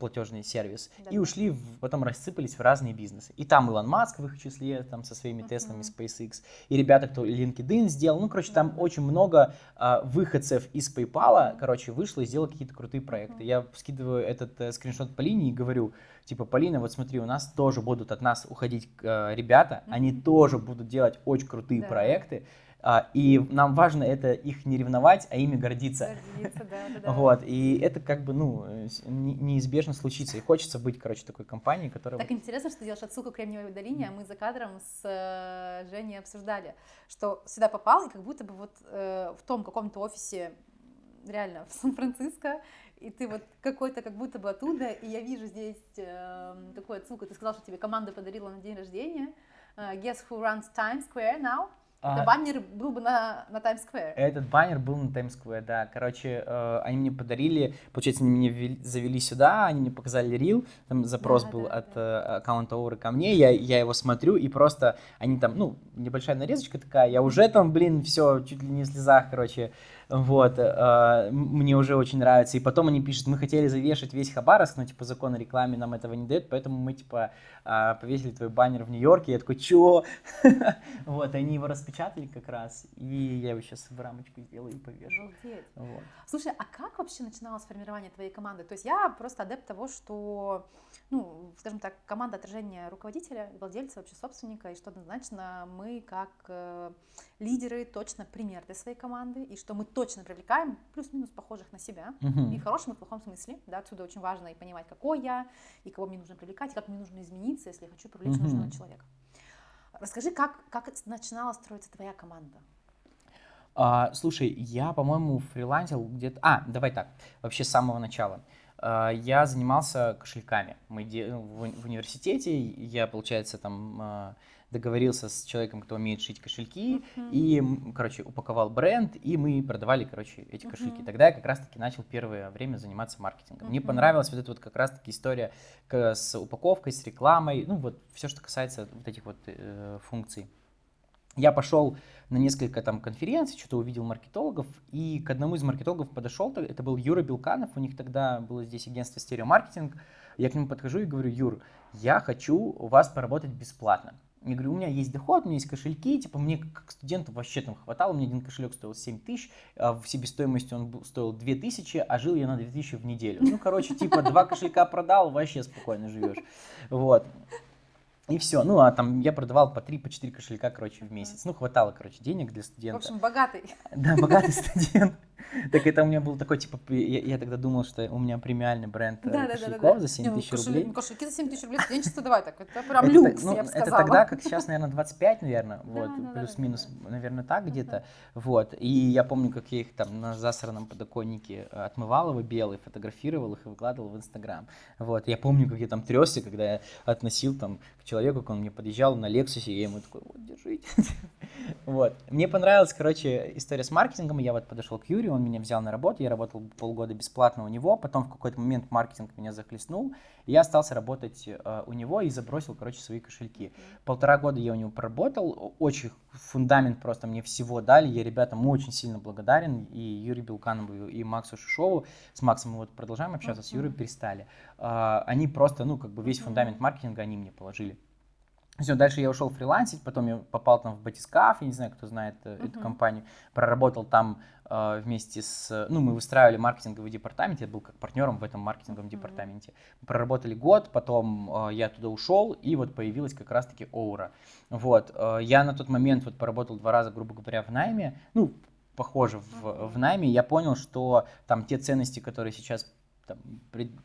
платежный сервис, и ушли, потом рассыпались в разные бизнесы. И там Илон Маск в их числе, там со своими Теслами, SpaceX, и ребята, кто LinkedIn сделал. Ну, короче, там очень много выходцев из PayPal, короче, вышло и сделало какие-то крутые проекты. Я скидываю этот скриншот Полине и говорю, типа, Полина, вот смотри, у нас тоже будут от нас уходить ребята, они тоже будут делать очень крутые проекты, и нам важно это их не ревновать, а ими гордиться. Вот, и это как бы, ну, неизбежно случится, и хочется быть, короче, такой компанией, которая... Так интересно, что ты делаешь отсылку к Кремниевой долине, а мы за кадром с Женей обсуждали, что сюда попал, и как будто бы вот в том каком-то офисе, реально, в Сан-Франциско, и ты вот какой-то как будто бы оттуда, и я вижу здесь такую отсылку, ты сказал, что тебе команда подарила на день рождения, Guess Who Runs Times Square Now, этот баннер был бы на Times Square. Этот баннер был на Times Square, да, короче, они мне подарили, получается, они меня завели сюда, они мне показали рил, там запрос был от аккаунта Оуры ко мне, я его смотрю, и просто они там, ну, небольшая нарезочка такая, я уже там, блин, все, чуть ли не в слезах, короче. Вот, мне уже очень нравится. И потом они пишут, мы хотели завешать весь Хабаровск, но, типа, закон о рекламе нам этого не дает, поэтому мы, типа, повесили твой баннер в Нью-Йорке. Я такой, чё? Вот, они его распечатали как раз, и я его сейчас в рамочку сделаю и повешу. Вот. Слушай, а как вообще начиналось формирование твоей команды? То есть я просто адепт того, что, ну, скажем так, команда отражения руководителя, владельца, вообще собственника, и что однозначно мы, как лидеры, точно пример для своей команды, и что мы точно привлекаем плюс-минус похожих на себя, и в хорошем, и в плохом смысле, да, отсюда очень важно и понимать, какой я, и кого мне нужно привлекать, и как мне нужно измениться, если я хочу привлечь нужного человека. Расскажи, как начинала строиться твоя команда? Слушай, я, по-моему, фрилансил где-то... давай так, вообще с самого начала. Я занимался кошельками. Мы в университете, я, получается, там... договорился с человеком, кто умеет шить кошельки, и, короче, упаковал бренд, и мы продавали, короче, эти кошельки. Тогда я как раз-таки начал первое время заниматься маркетингом. Мне понравилась вот эта вот как раз-таки история с упаковкой, с рекламой, ну вот все, что касается вот этих вот функций. Я пошел на несколько там конференций, что-то увидел маркетологов, и к одному из маркетологов подошел, это был Юра Белканов, у них тогда было здесь агентство «Стереомаркетинг». Я к нему подхожу и говорю: Юр, я хочу у вас поработать бесплатно. Я говорю, у меня есть доход, у меня есть кошельки, типа мне как студенту вообще там хватало, у меня один кошелек стоил 7 тысяч, в себестоимости он стоил 2 тысячи, а жил я на 2 тысячи в неделю. Ну, короче, типа два кошелька продал, вообще спокойно живешь. Вот. И все. Ну, а там я продавал по 3-4 кошелька, короче, в месяц. Ну, хватало, короче, денег для студента. В общем, богатый. Да, богатый студент. Так это у меня был такой, типа, я тогда думал, что у меня премиальный бренд кошельков за 7 тысяч рублей. Кошельки за 7 тысяч рублей, студенчество давай так, это прям люкс, я бы сказала. Это тогда, как сейчас, наверное, 25, наверное, вот, плюс-минус, наверное, так где-то, вот. И я помню, как я их там на засранном подоконнике отмывал его белый, фотографировал их и выкладывал в Instagram, вот. Я помню, как я там трёсся, когда я относил там к человеку, как он мне подъезжал на Лексусе, и я ему такой, вот, держите. Вот. Мне понравилась, короче, история с маркетингом, я вот подошел к Юрию, он меня взял на работу, я работал полгода бесплатно у него, потом в какой-то момент маркетинг меня захлестнул, и я остался работать у него и забросил, короче, свои кошельки. Полтора года я у него проработал, очень фундамент просто мне всего дали, я ребятам очень сильно благодарен, и Юрию Белканову, и Максу Шишову, с Максом мы вот продолжаем общаться, с Юрой перестали. Они просто, ну, как бы весь фундамент маркетинга они мне положили. Все, дальше я ушел фрилансить, потом я попал там в Батискаф, я не знаю, кто знает эту компанию, проработал там вместе с, ну, мы выстраивали маркетинговый департамент, я был как партнером в этом маркетинговом департаменте, проработали год, потом я туда ушел, и вот появилась как раз-таки Оура, вот, я на тот момент вот поработал 2 раза, грубо говоря, в найме, ну, похоже, в найме, я понял, что там те ценности, которые сейчас там,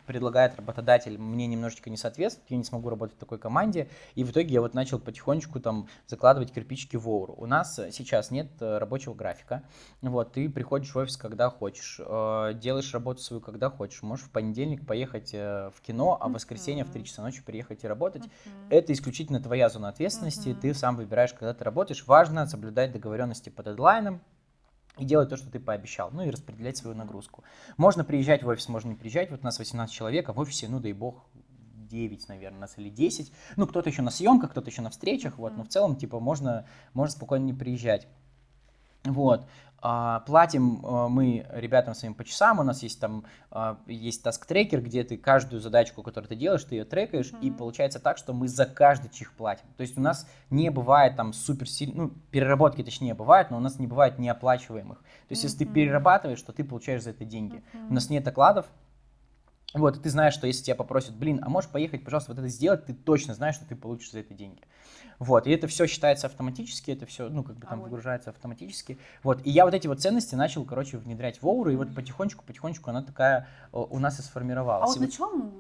предлагает работодатель, мне немножечко не соответствует, я не смогу работать в такой команде, и в итоге я вот начал потихонечку там закладывать кирпичики в Оуру. У нас сейчас нет рабочего графика, вот, ты приходишь в офис, когда хочешь, делаешь работу свою, когда хочешь, можешь в понедельник поехать в кино, а в воскресенье в 3 часа ночи приехать и работать. Это исключительно твоя зона ответственности, ты сам выбираешь, когда ты работаешь, важно соблюдать договоренности по дедлайнам, и делать то, что ты пообещал, ну и распределять свою нагрузку. Можно приезжать в офис, можно не приезжать, вот у нас 18 человек, а в офисе, ну дай бог, 9, наверное, нас или 10, ну кто-то еще на съемках, кто-то еще на встречах, вот, но в целом, типа, можно спокойно не приезжать, вот. Платим мы ребятам своим по часам, у нас есть там таск-трекер, где ты каждую задачку, которую ты делаешь, ты ее трекаешь, и получается так, что мы за каждый чих платим. То есть у нас не бывает там суперсильных, ну, переработки точнее бывают, но у нас не бывает неоплачиваемых. То есть если ты перерабатываешь, то ты получаешь за это деньги. У нас нет окладов. Вот, и ты знаешь, что если тебя попросят, блин, а можешь поехать, пожалуйста, вот это сделать, ты точно знаешь, что ты получишь за это деньги. Вот, и это все считается автоматически, это все, ну, как бы там выгружается автоматически. Вот, и я вот эти вот ценности начал, короче, внедрять в Оуру, и вот потихонечку она такая у нас и сформировалась. А вот на чем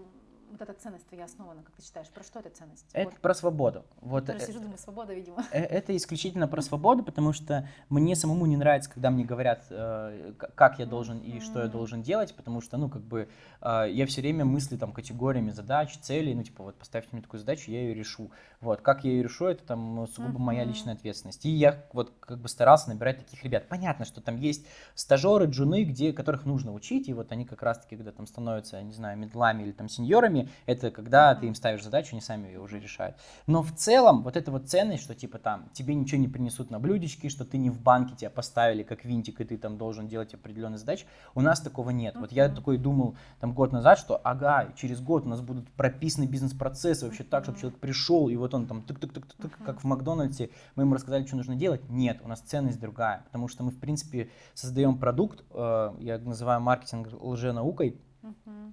вот эта ценность твоя основана, как ты считаешь? Про что эта ценность? Это вот. Про свободу. Вот. Я сижу, думаю, свобода, видимо. Это исключительно про свободу, потому что мне самому не нравится, когда мне говорят, как я должен и что я должен делать, потому что, ну, как бы, я все время мыслю там категориями задач, целей, ну, типа, вот, поставьте мне такую задачу, я ее решу. Вот, как я ее решу, это там сугубо моя личная ответственность. И я вот как бы старался набирать таких ребят. Понятно, что там есть стажеры, джуны, которых нужно учить, и вот они как раз-таки, когда там становятся, я не знаю, медлами или там сеньорами, это когда ты им ставишь задачу, они сами ее уже решают. Но в целом вот эта вот ценность, что типа там тебе ничего не принесут на блюдечке, что ты не в банке, тебя поставили как винтик, и ты там должен делать определенные задачи, у нас такого нет. Вот я такой думал там год назад, что ага, через год у нас будут прописаны бизнес-процессы вообще так, чтобы человек пришел, и вот он там тык-тык-тык-тык, как в Макдональдсе, мы ему рассказали, что нужно делать. Нет, у нас ценность другая, потому что мы в принципе создаем продукт, я называю маркетинг лженаукой,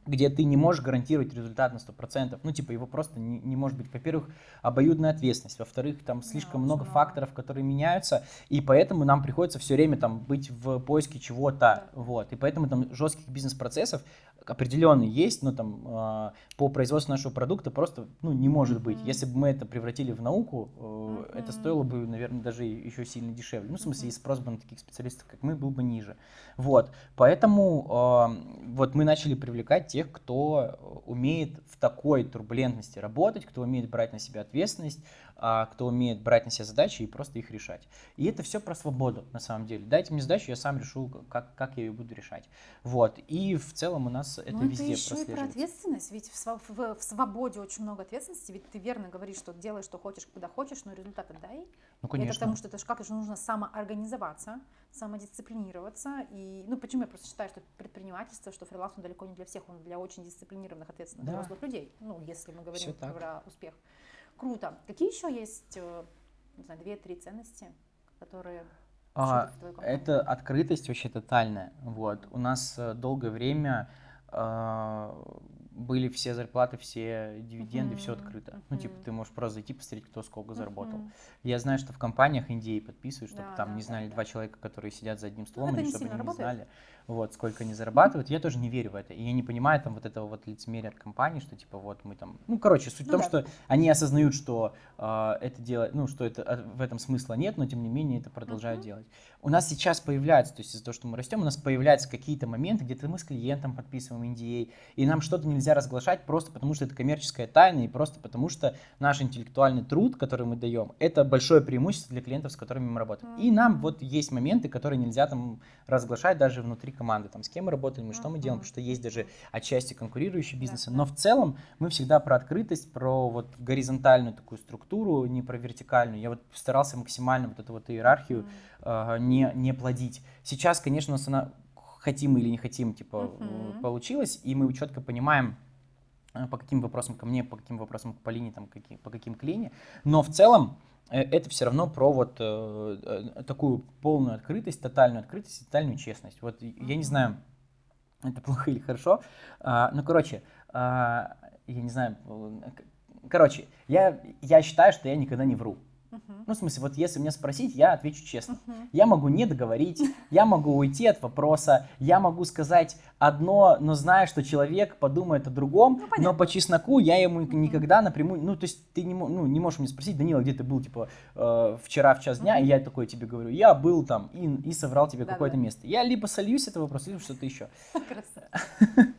где ты не можешь гарантировать результат на 100%, ну типа его просто не может быть, во-первых, обоюдная ответственность, во-вторых, там слишком много факторов, которые меняются, и поэтому нам приходится все время там быть в поиске чего-то, вот, и поэтому там жестких бизнес-процессов определенные есть, но там по производству нашего продукта просто, ну, не может быть, если бы мы это превратили в науку, это стоило бы, наверное, даже еще сильно дешевле, ну в смысле, и спрос бы на таких специалистов, как мы, был бы ниже, вот, поэтому вот мы начали привлекать тех, кто умеет в такой турбулентности работать, кто умеет брать на себя ответственность, кто умеет брать на себя задачи и просто их решать. И это все про свободу, на самом деле. Дайте мне задачу, я сам решу, как я ее буду решать. Вот. И в целом у нас это везде прослеживается. Ну, это еще и про ответственность, ведь в свободе очень много ответственности, ведь ты верно говоришь, что делай, что хочешь, куда хочешь, но результаты дай. Ну, конечно. Это потому что это же как же нужно самоорганизоваться, самодисциплинироваться. И, ну, почему я просто считаю, что предпринимательство, что фриланс, он далеко не для всех, он для очень дисциплинированных, ответственных, взрослых людей, ну, если мы говорим про успех. Круто. Какие еще есть, не знаю, 2-3 ценности, которые... это открытость вообще тотальная. Вот. У нас долгое время были все зарплаты, все дивиденды, все открыто. Ну, типа, ты можешь просто зайти, посмотреть, кто сколько заработал. Я знаю, что в компаниях Индии подписывают, чтобы там не знали два человека, которые сидят за одним столом, или чтобы они не знали, вот, сколько они зарабатывают. Я тоже не верю в это. И я не понимаю там вот этого вот лицемерия от компании, что типа вот мы там... Ну, короче, суть в том, что они осознают, что это делать, ну, что это в этом смысла нет, но тем не менее это продолжают делать. У нас сейчас появляется, то есть из-за того, что мы растем, у нас появляются какие-то моменты, где-то мы с клиентом подписываем NDA, и нам что-то нельзя разглашать просто потому, что это коммерческая тайна, и просто потому, что наш интеллектуальный труд, который мы даем, это большое преимущество для клиентов, с которыми мы работаем. И нам вот есть моменты, которые нельзя там разглашать даже внутри команды, там, с кем мы работаем, и что мы делаем, потому что есть даже отчасти конкурирующие бизнесы. Но в целом мы всегда про открытость, про вот горизонтальную такую структуру, не про вертикальную. Я вот старался максимально вот эту вот иерархию не плодить. Сейчас, конечно, у нас она... хотим или не хотим, типа, получилось, и мы четко понимаем, по каким вопросам ко мне, по каким вопросам к Полине, там, по каким к Лене, но в целом это все равно про вот такую полную открытость, тотальную честность. Вот я не знаю, это плохо или хорошо, но, короче, я не знаю, короче, я считаю, что я никогда не вру. Ну, в смысле, вот если меня спросить, я отвечу честно. Я могу не договорить, я могу уйти от вопроса, я могу сказать одно, но знаю, что человек подумает о другом, ну, но по чесноку я ему никогда напрямую... Ну, то есть ты не можешь меня спросить, Данила, где ты был, типа, вчера в час дня, и я такой тебе говорю, я был там и соврал тебе какое-то место. Я либо сольюсь с этого вопроса, либо что-то еще. Красавчик.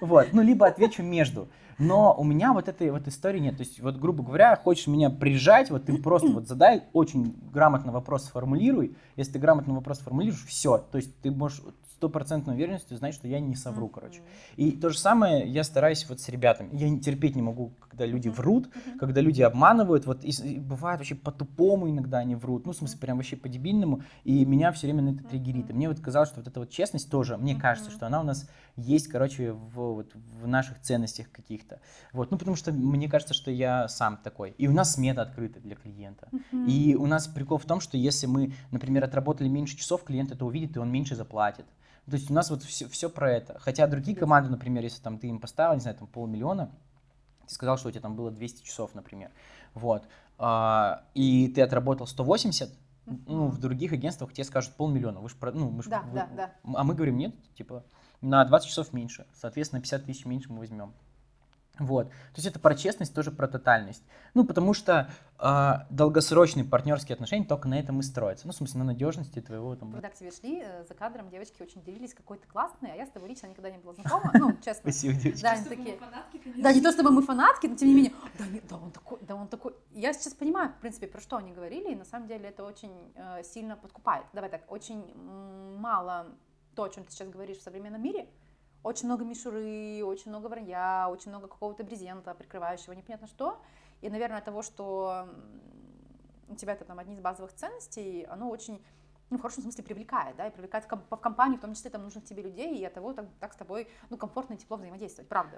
Вот, ну, либо отвечу между. Но у меня вот этой вот истории нет. То есть, вот, грубо говоря, хочешь меня прижать, вот ты просто вот задай, очень грамотно вопрос сформулируй. Если ты грамотно вопрос сформулируешь, все. То есть, ты можешь 100% уверенностью знать, что я не совру, короче. И то же самое я стараюсь вот с ребятами. Я терпеть не могу, когда люди врут, когда люди обманывают. Вот и бывает вообще по-тупому иногда они врут. Ну, в смысле, прям вообще по-дебильному. И меня все время на это триггерит. И мне вот казалось, что вот эта вот честность тоже, мне кажется, что она у нас есть, короче, в наших ценностях каких-то. Вот. Ну, потому что мне кажется, что я сам такой. И у нас смета открыта для клиента. И у нас прикол в том, что если мы, например, отработали меньше часов, клиент это увидит, и он меньше заплатит. То есть у нас вот все про это. Хотя другие команды, например, если там ты им поставил, не знаю, там $500,000, ты сказал, что у тебя там было 200 часов, например. Вот. И ты отработал 180, ну, в других агентствах тебе скажут $500,000. Вы ж, ну, мы ж, да, вы, да, да. А мы говорим, нет, типа, на 20 часов меньше. Соответственно, 50 тысяч меньше мы возьмем. Вот. То есть это про честность, тоже про тотальность. Ну, потому что долгосрочные партнерские отношения только на этом и строятся. Ну, в смысле, на надежности твоего... Там... Когда к тебе шли, за кадром девочки очень делились, какой ты классный, а я с тобой лично никогда не была знакома. Ну, честно. Спасибо, девочки. Да, такие... фанатки, да, не то чтобы мы фанатки, но тем не менее, да он такой. Я сейчас понимаю, в принципе, про что они говорили, и на самом деле это очень сильно подкупает. Давай так, очень мало то, о чем ты сейчас говоришь в современном мире. Очень много мишуры, очень много вранья, очень много какого-то брезента, прикрывающего непонятно что. И, наверное, от того, что у тебя это там одни из базовых ценностей, оно очень, ну, в хорошем смысле привлекает, да, и привлекает в компанию, в том числе там нужных тебе людей, и от того так с тобой, ну, комфортно и тепло взаимодействовать, правда.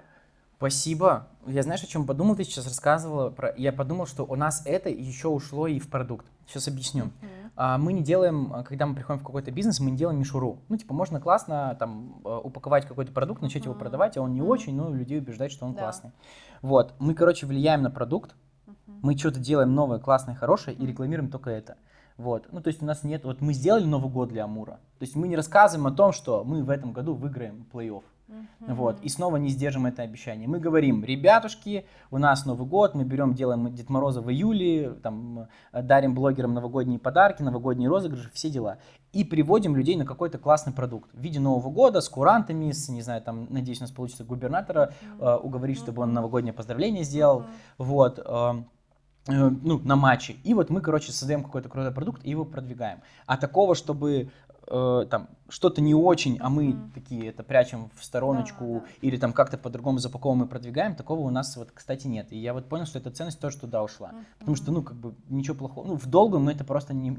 Спасибо. Я, знаешь, о чем подумал, ты сейчас рассказывала про... Я подумал, что у нас это еще ушло и в продукт. Сейчас объясню. Мы не делаем, когда мы приходим в какой-то бизнес, мы не делаем мишуру. Ну, типа, можно классно там упаковать какой-то продукт, начать его продавать, а он не очень, но людей убеждать, что он классный. Вот. Мы, короче, влияем на продукт, мы что-то делаем новое, классное, хорошее и рекламируем только это. Вот. Ну, то есть у нас нет... Вот мы сделали Новый год для Амура. То есть мы не рассказываем о том, что мы в этом году выиграем плей-офф. Вот, и снова не сдержим это обещание. Мы говорим, ребятушки, у нас Новый год, мы берем, делаем Дед Мороза в июле, там, дарим блогерам новогодние подарки, новогодние розыгрыши, все дела. И приводим людей на какой-то классный продукт в виде Нового года с курантами, с, не знаю, там, надеюсь, у нас получится губернатора уговорить, чтобы он новогоднее поздравление сделал. Вот, ну, на матче. И вот мы, короче, создаем какой-то крутой продукт и его продвигаем. А такого, чтобы там что-то не очень, а мы такие это прячем в стороночку, или там как-то по-другому запаковываем и продвигаем, такого у нас вот, кстати, нет. И я вот понял, что эта ценность тоже туда ушла. Потому что, ну, как бы ничего плохого, ну, в долгом, но это просто не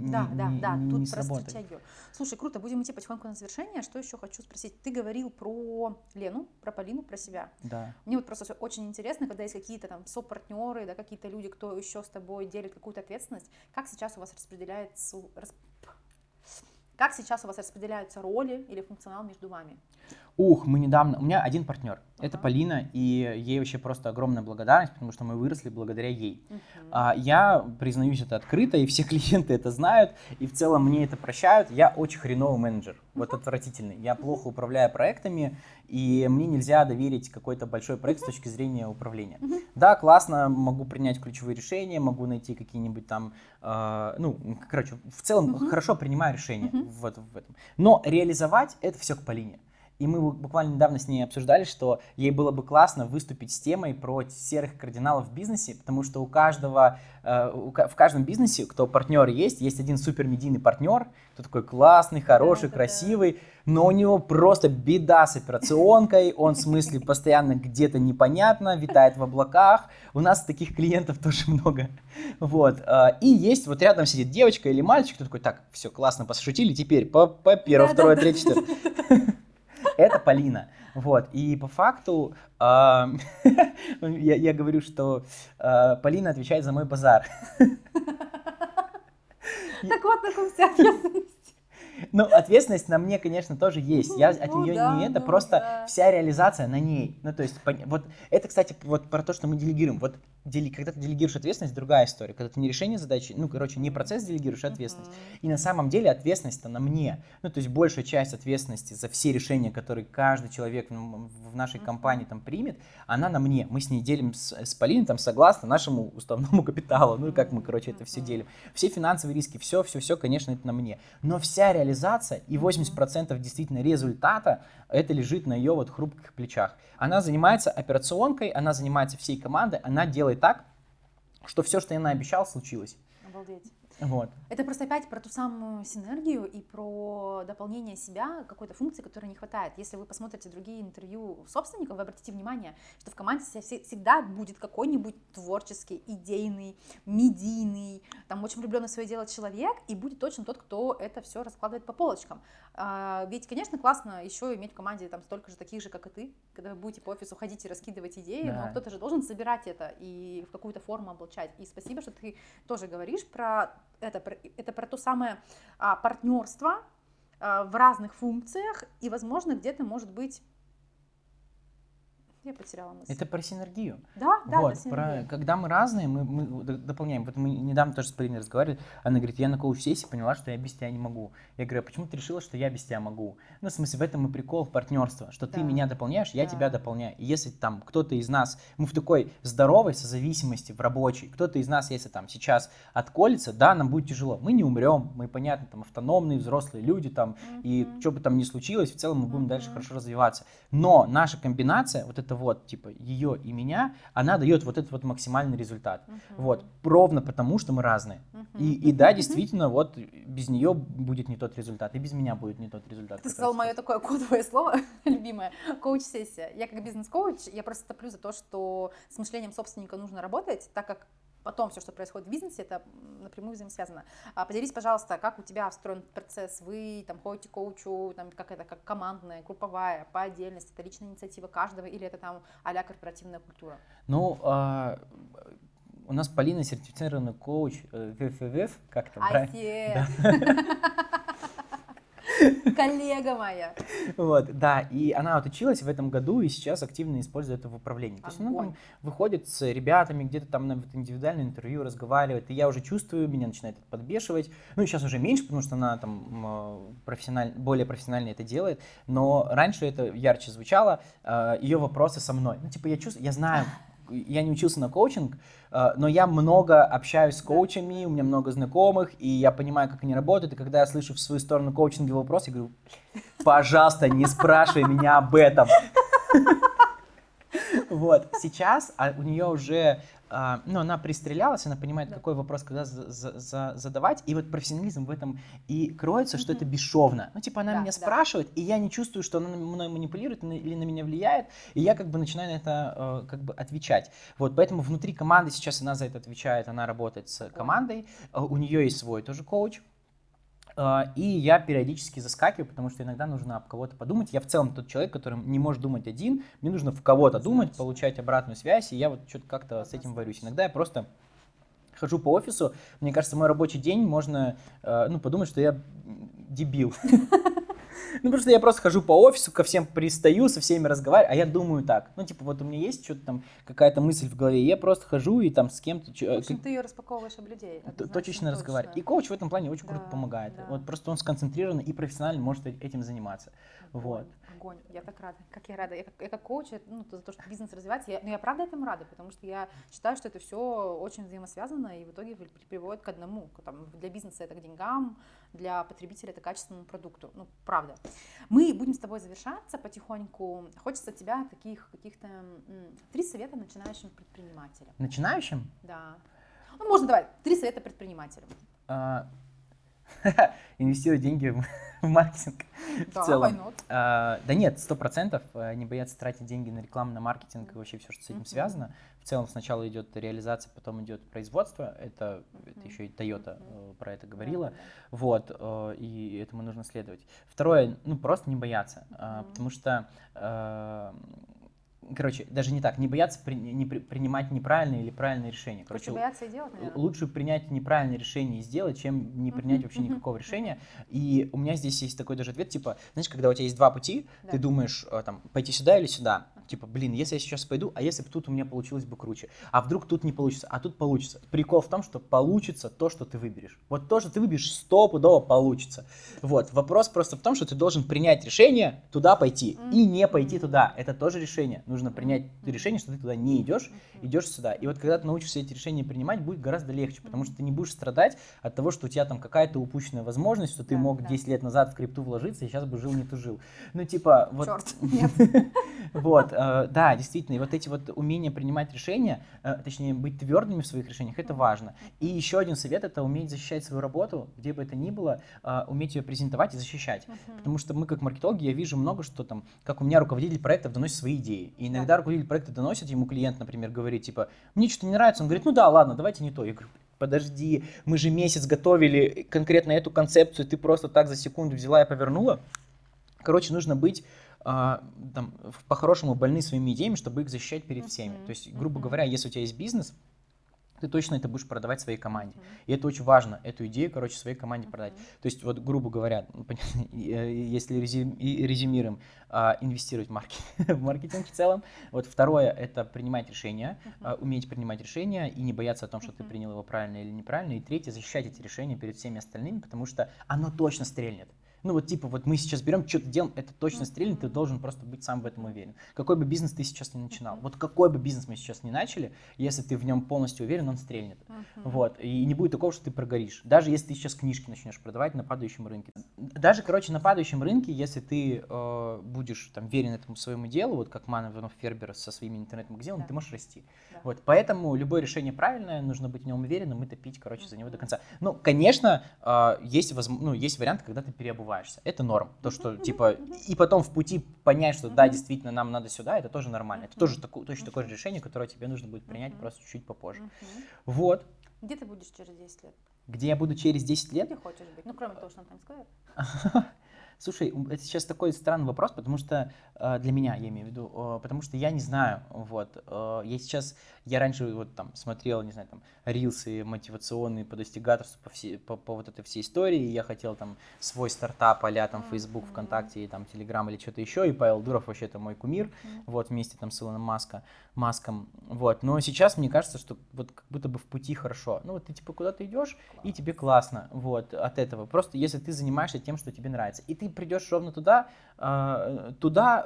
сработает. Слушай, круто, будем идти потихоньку на завершение. Что еще хочу спросить? Ты говорил про Лену, про Полину, про себя. Да. Мне вот просто все очень интересно, когда есть какие-то там сопартнеры, да, какие-то люди, кто еще с тобой делит какую-то ответственность. Как сейчас у вас распределяется... Как сейчас у вас распределяются роли или функционал между вами? Мы недавно... У меня один партнер. Uh-huh. Это Полина, и ей вообще просто огромная благодарность, потому что мы выросли благодаря ей. Я признаюсь это открыто, и все клиенты это знают, и в целом мне это прощают. Я очень хреновый менеджер, вот отвратительный. Я плохо управляю проектами, и мне нельзя доверить какой-то большой проект с точки зрения управления. Да, классно, могу принять ключевые решения, могу найти какие-нибудь там... в целом хорошо принимаю решения. Вот в этом. Но реализовать это все к Полине. И мы буквально недавно с ней обсуждали, что ей было бы классно выступить с темой про серых кардиналов в бизнесе, потому что в каждом бизнесе, кто партнер есть один супермедийный партнер, кто такой классный, хороший, красивый, но у него просто беда с операционкой, он, в смысле, постоянно где-то непонятно, витает в облаках. У нас таких клиентов тоже много. Вот. И есть, вот рядом сидит девочка или мальчик, кто такой, так, все, классно, пошутили, теперь по первое, второе, третье, четвертое. Это Полина. Вот. И по факту я говорю, что Полина отвечает за мой базар. Так вот, на ком вся ответственность. Ну, ответственность на мне, конечно, тоже есть. Я от нее вся реализация на ней. Ну, то есть, вот это, кстати, вот про то, что мы делегируем. Вот когда ты делегируешь ответственность, другая история. Когда ты не решение задачи, не процесс делегируешь, а ответственность. И на самом деле ответственность-то на мне. Ну, то есть, большая часть ответственности за все решения, которые каждый человек в нашей компании там примет, она на мне. Мы с ней делим с Полиной, там, согласно нашему уставному капиталу. Ну, как мы, короче, это все делим. Все финансовые риски, все, конечно, это на мне. Но вся реализация и 80% действительно результата, это лежит на ее вот хрупких плечах. Она занимается операционкой, она занимается всей командой, она делает так, что все, что я наобещал, случилось. Обалдеть. Вот. Это просто опять про ту самую синергию и про дополнение себя какой-то функции, которой не хватает. Если вы посмотрите другие интервью собственников, вы обратите внимание, что в команде всегда будет какой-нибудь творческий, идейный, медийный, там очень влюбленный в свое дело человек, и будет точно тот, кто это все раскладывает по полочкам. Ведь, конечно, классно еще иметь в команде там столько же таких же, как и ты, когда вы будете по офису ходить и раскидывать идеи, но кто-то же должен собирать это и в какую-то форму облачать. И спасибо, что ты тоже говоришь про... Это про то самое партнерство в разных функциях, и, возможно, где-то может быть... Я потеряла мысль. Это про синергию. Да, вот, про синергию. Когда мы разные, мы дополняем. Вот мы недавно тоже с Полиной разговаривали, она говорит, я на коуч-сессии поняла, что я без тебя не могу. Я говорю, а почему ты решила, что я без тебя могу? Ну, в смысле, в этом и прикол партнерства, что ты меня дополняешь, я тебя дополняю. И если там кто-то из нас, мы в такой здоровой созависимости, в рабочей, кто-то из нас, если там сейчас отколется, да, нам будет тяжело. Мы не умрем, мы, понятно, там автономные, взрослые люди, там, и что бы там ни случилось, в целом мы будем дальше хорошо развиваться. Но наша комбинация, вот это вот, типа, ее и меня, она дает вот этот вот максимальный результат. Вот, ровно потому, что мы разные. И да, действительно, вот без нее будет не тот результат, и без меня будет не тот результат. Ты сказал мое такое кодовое слово, любимое, коуч-сессия. Я как бизнес-коуч, я просто топлю за то, что с мышлением собственника нужно работать, так как потом все, что происходит в бизнесе, это напрямую взаимосвязано. Поделись, пожалуйста, как у тебя встроен процесс, вы там ходите к коучу, там, как командная, групповая, по отдельности, это личная инициатива каждого или это там а-ля корпоративная культура? Ну, у нас Полина сертифицированный коуч ВФВФ, как там, правильно? Коллега моя. Вот, да, и она отучилась в этом году и сейчас активно использует это в управлении. То есть она там выходит с ребятами, где-то там на индивидуальное интервью разговаривает, и я уже чувствую, меня начинает это подбешивать. Ну, сейчас уже меньше, потому что она там более профессионально это делает, но раньше это ярче звучало, ее вопросы со мной. Ну, типа, я чувствую, я знаю, я не учился на коучинг, но я много общаюсь с коучами, у меня много знакомых, и я понимаю, как они работают, и когда я слышу в свою сторону коучинговый вопрос, я говорю, пожалуйста, не спрашивай меня об этом. Вот, сейчас у нее уже, ну, она пристрелялась, она понимает, да, какой вопрос когда задавать, и вот профессионализм в этом и кроется, что это бесшовно. Ну, типа, она меня спрашивает, и я не чувствую, что она мной манипулирует или на меня влияет, и я как бы начинаю на это как бы отвечать. Вот, поэтому внутри команды сейчас она за это отвечает, она работает с командой, у нее есть свой тоже коуч. И я периодически заскакиваю, потому что иногда нужно об кого-то подумать. Я в целом тот человек, который не может думать один. Мне нужно в кого-то думать, получать обратную связь. И я вот что-то как-то с этим борюсь. Иногда я просто хожу по офису. Мне кажется, мой рабочий день можно, ну, подумать, что я дебил. Ну, потому что я просто хожу по офису, ко всем пристаю, со всеми разговариваю, а я думаю так. Ну, типа, вот у меня есть что-то там, какая-то мысль в голове, и я просто хожу и там с кем-то... В общем, ты ее распаковываешь об людей. Точечно разговариваю. И коуч в этом плане очень круто помогает. Да. Вот просто он сконцентрирован и профессионально может этим заниматься. Вот. Огонь. Я так рада. Как я рада. Я как коуч, ну, за то, что бизнес развивается. Но я правда этому рада, потому что я считаю, что это все очень взаимосвязано и в итоге приводит к одному. Там, для бизнеса это к деньгам, для потребителя это к качественному продукту. Ну, правда. Мы будем с тобой завершаться потихоньку. Хочется от тебя таких каких-то 3 совета начинающим предпринимателям. Начинающим? Да. Ну, можно давай 3 совета предпринимателям. Инвестировать деньги в маркетинг в целом. Да нет, 100% не боятся тратить деньги на рекламу, на маркетинг и вообще все, что с этим связано. В целом сначала идет реализация, потом идет производство. Это еще и Toyota про это говорила. Вот, и этому нужно следовать. Второе, ну просто не бояться, потому что... Короче, даже не так, не бояться принимать неправильные или правильные решения. Короче, бояться и делать, наверное. Лучше принять неправильное решение и сделать, чем не принять вообще никакого решения. И у меня здесь есть такой даже ответ, типа, знаешь, когда у тебя есть 2 пути, ты думаешь, там, пойти сюда или сюда. Типа, блин, если я сейчас пойду, а если бы тут у меня получилось бы круче? А вдруг тут не получится, а тут получится? Прикол в том, что получится то, что ты выберешь. Вот то, что ты выберешь, стопудово получится. Вот, вопрос просто в том, что ты должен принять решение туда пойти и не пойти туда. Это тоже решение. Нужно принять решение, что ты туда не идешь, идешь сюда. И вот когда ты научишься эти решения принимать, будет гораздо легче, потому что ты не будешь страдать от того, что у тебя там какая-то упущенная возможность, что ты мог 10 лет назад в крипту вложиться и сейчас бы жил не тужил. Ну, типа, вот... Черт, нет. Вот, да, действительно, и вот эти вот умения принимать решения, точнее, быть твердыми в своих решениях, это важно. И еще один совет – это уметь защищать свою работу, где бы это ни было, уметь ее презентовать и защищать. Потому что мы, как маркетологи, я вижу много, что там, как у меня руководитель проектов доносит свои идеи. И иногда руководитель проекта доносит, ему клиент, например, говорит, типа, мне что-то не нравится, он говорит, ну да, ладно, давайте не то. Я говорю, подожди, мы же месяц готовили конкретно эту концепцию, ты просто так за секунду взяла и повернула. Короче, нужно быть... там, по-хорошему больны своими идеями, чтобы их защищать перед всеми. То есть, грубо говоря, если у тебя есть бизнес, ты точно это будешь продавать своей команде. И это очень важно, эту идею, короче, своей команде продать. То есть, вот, грубо говоря, понятно, если резюмируем, инвестировать в маркетинг в целом. Вот второе – это принимать решения, уметь принимать решения и не бояться о том, что ты принял его правильно или неправильно. И третье – защищать эти решения перед всеми остальными, потому что оно точно стрельнет. Ну вот типа вот мы сейчас берем, что-то делаем, это точно стрельнет, ты должен просто быть сам в этом уверен. Какой бы бизнес ты сейчас не начинал, вот какой бы бизнес мы сейчас не начали, если ты в нем полностью уверен, он стрельнет. Вот, и не будет такого, что ты прогоришь. Даже если ты сейчас книжки начнешь продавать на падающем рынке. Даже, короче, на падающем рынке, если ты будешь там верен этому своему делу, вот как Ман Иванов Фербер со своими интернет-магазинами, ты можешь расти. Вот, поэтому любое решение правильное, нужно быть в нем уверенным и топить, короче, за него до конца. Ну, конечно, есть варианты, когда ты переобуваешься. Это норм. То, что типа, и потом в пути понять, что да, действительно, нам надо сюда, это тоже нормально. Это тоже точно такое же решение, которое тебе нужно будет принять просто чуть-чуть попозже. Вот. Где ты будешь через 10 лет? Где я буду через 10 лет? Где ты хочешь быть? Ну, кроме того, что на Times Square. Слушай, это сейчас такой странный вопрос, потому что для меня, я имею в виду, потому что я не знаю, вот, я раньше вот там смотрел, не знаю, там, рилсы мотивационные по достигаторству, по вот этой всей истории, и я хотел там свой стартап а-ля там Facebook, ВКонтакте, и, там Telegram или что-то еще, и Павел Дуров вообще это мой кумир, вот, вместе там с Илоном Маском, вот, но сейчас мне кажется, что вот как будто бы в пути хорошо, ну вот ты типа куда-то идешь, и тебе классно, вот, от этого, просто если ты занимаешься тем, что тебе нравится, и ты придешь ровно туда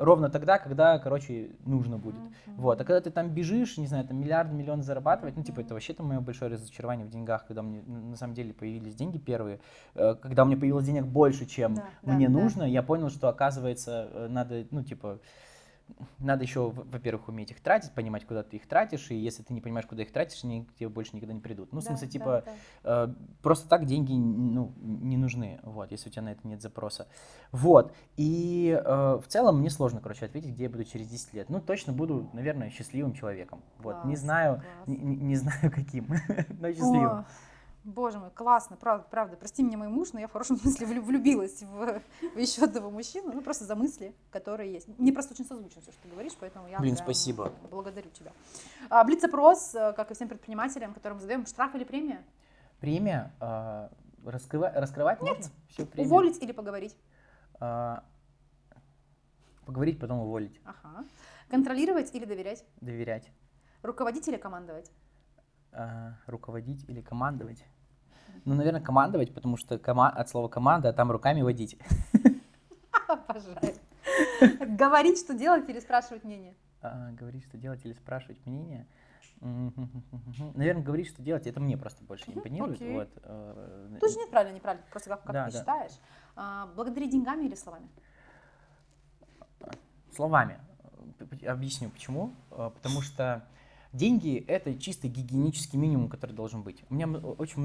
ровно тогда, когда, короче, нужно будет. Вот. А когда ты там бежишь, не знаю, там миллион зарабатывать, ну, типа, это вообще-то мое большое разочарование в деньгах, когда мне, на самом деле, появились деньги первые, когда у меня появилось денег больше, чем мне нужно, я понял, что, оказывается, надо, ну, типа, надо еще, во-первых, уметь их тратить, понимать, куда ты их тратишь, и если ты не понимаешь, куда их тратишь, они к тебе больше никогда не придут. Ну, да, в смысле, типа, да, да. Просто так деньги, ну, не нужны, вот, если у тебя на это нет запроса. Вот, и в целом мне сложно, короче, ответить, где я буду через 10 лет. Ну, точно буду, наверное, счастливым человеком. Вот, класс, не знаю каким, но счастливым. Боже мой, классно, правда. Прости меня, мой муж, но я в хорошем смысле влюбилась в еще одного мужчину. Ну, просто за мысли, которые есть. Мне просто очень созвучно все, что ты говоришь, поэтому я спасибо. Благодарю тебя. Блиц-опрос, как и всем предпринимателям, которым задаем, штраф или премия? Премия? Раскрывать нет. Можно? Всю премию? Уволить или поговорить? Поговорить, потом уволить. Ага. Контролировать или доверять? Доверять. Руководить или командовать? Руководить или командовать? Ну, наверное, командовать, потому что от слова команда, а там руками водить. Обожаю. Говорить, что делать, или спрашивать мнение? Говорить, что делать, или спрашивать мнение. Наверное, говорить, что делать, это мне просто больше не импонирует. Вот. Тут же нет правильно, неправильно, просто как ты считаешь. Благодарить деньгами или словами? Словами. Объясню почему. Потому что деньги – это чисто гигиенический минимум, который должен быть. У меня очень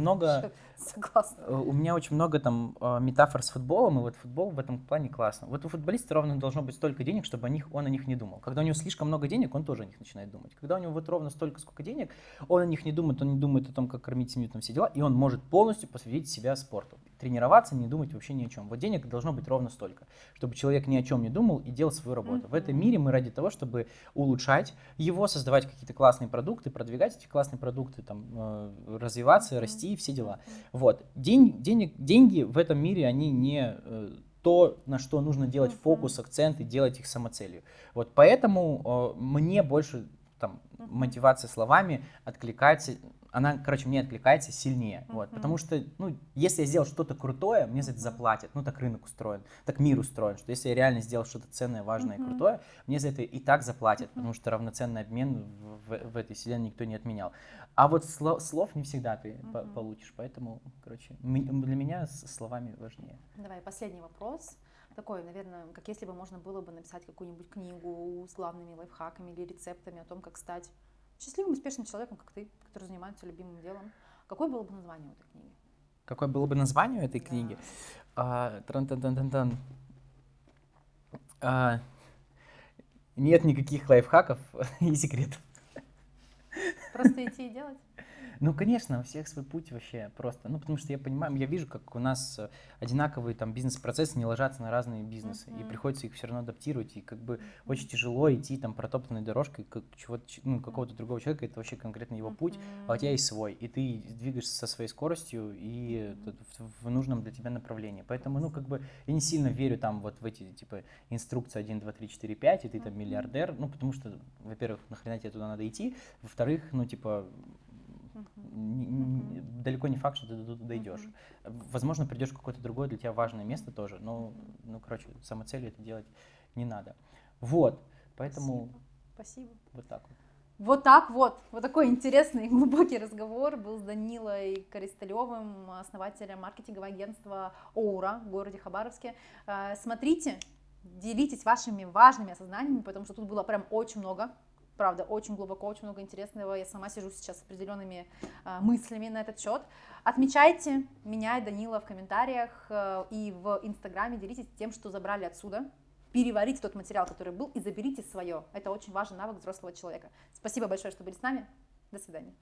много там метафор с футболом, и вот футбол в этом плане классно. Вот у футболиста ровно должно быть столько денег, чтобы он о них не думал. Когда у него слишком много денег, он тоже о них начинает думать. Когда у него вот ровно столько, сколько денег, он о них не думает, он не думает о том, как кормить семью, там все дела, и он может полностью посвятить себя спорту. Тренироваться, не думать вообще ни о чем. Вот денег должно быть ровно столько, чтобы человек ни о чем не думал и делал свою работу. В этом мире мы ради того, чтобы улучшать его, создавать какие-то классные продукты, продвигать эти классные продукты, там, развиваться, расти, все дела. Вот. Деньги в этом мире, они не то, на что нужно делать фокус, акцент и делать их самоцелью. Вот. Поэтому мне больше там, мотивация словами откликается, она, короче, мне откликается сильнее. Вот. Потому что, ну, если я сделал что-то крутое, мне за это заплатят. Ну, так рынок устроен, так мир устроен, что если я реально сделал что-то ценное, важное и крутое, мне за это и так заплатят, потому что равноценный обмен в этой вселенной никто не отменял. А вот слов не всегда ты получишь, поэтому, короче, для меня словами важнее. Давай, последний вопрос. Такой, наверное, как если бы можно было бы написать какую-нибудь книгу с главными лайфхаками или рецептами о том, как стать счастливым, успешным человеком, как ты, который занимается любимым делом. Какое было бы название у этой книги? Какое было бы название у этой книги? Нет никаких лайфхаков и секретов. Просто идти и делать? Ну, конечно, у всех свой путь вообще просто. Ну, потому что я понимаю, я вижу, как у нас одинаковые там бизнес-процессы не ложатся на разные бизнесы, и приходится их все равно адаптировать, и как бы очень тяжело идти там протоптанной дорожкой какого-то другого человека, это вообще конкретно его путь, а у тебя есть свой, и ты двигаешься со своей скоростью и в нужном для тебя направлении. Поэтому, ну, как бы я не сильно верю там вот в эти, типа, инструкции 1, 2, 3, 4, 5, и ты там миллиардер, ну, потому что, во-первых, нахрена тебе туда надо идти, во-вторых, ну, типа, далеко не факт, что ты дойдешь. Возможно, придешь в какое-то другое для тебя важное место тоже, но, ну, короче, самоцелью это делать не надо. Вот, поэтому… Спасибо. Вот так вот. Вот так вот. Вот такой интересный и глубокий разговор был с Данилой Коростылёвым, основателем маркетингового агентства «Оура» в городе Хабаровске. Смотрите, делитесь вашими важными осознаниями, потому что тут было прям очень много. Правда, очень глубоко, очень много интересного. Я сама сижу сейчас с определенными мыслями на этот счет. Отмечайте меня и Данила в комментариях и в Инстаграме. Делитесь тем, что забрали отсюда. Переварите тот материал, который был, и заберите свое. Это очень важный навык взрослого человека. Спасибо большое, что были с нами. До свидания.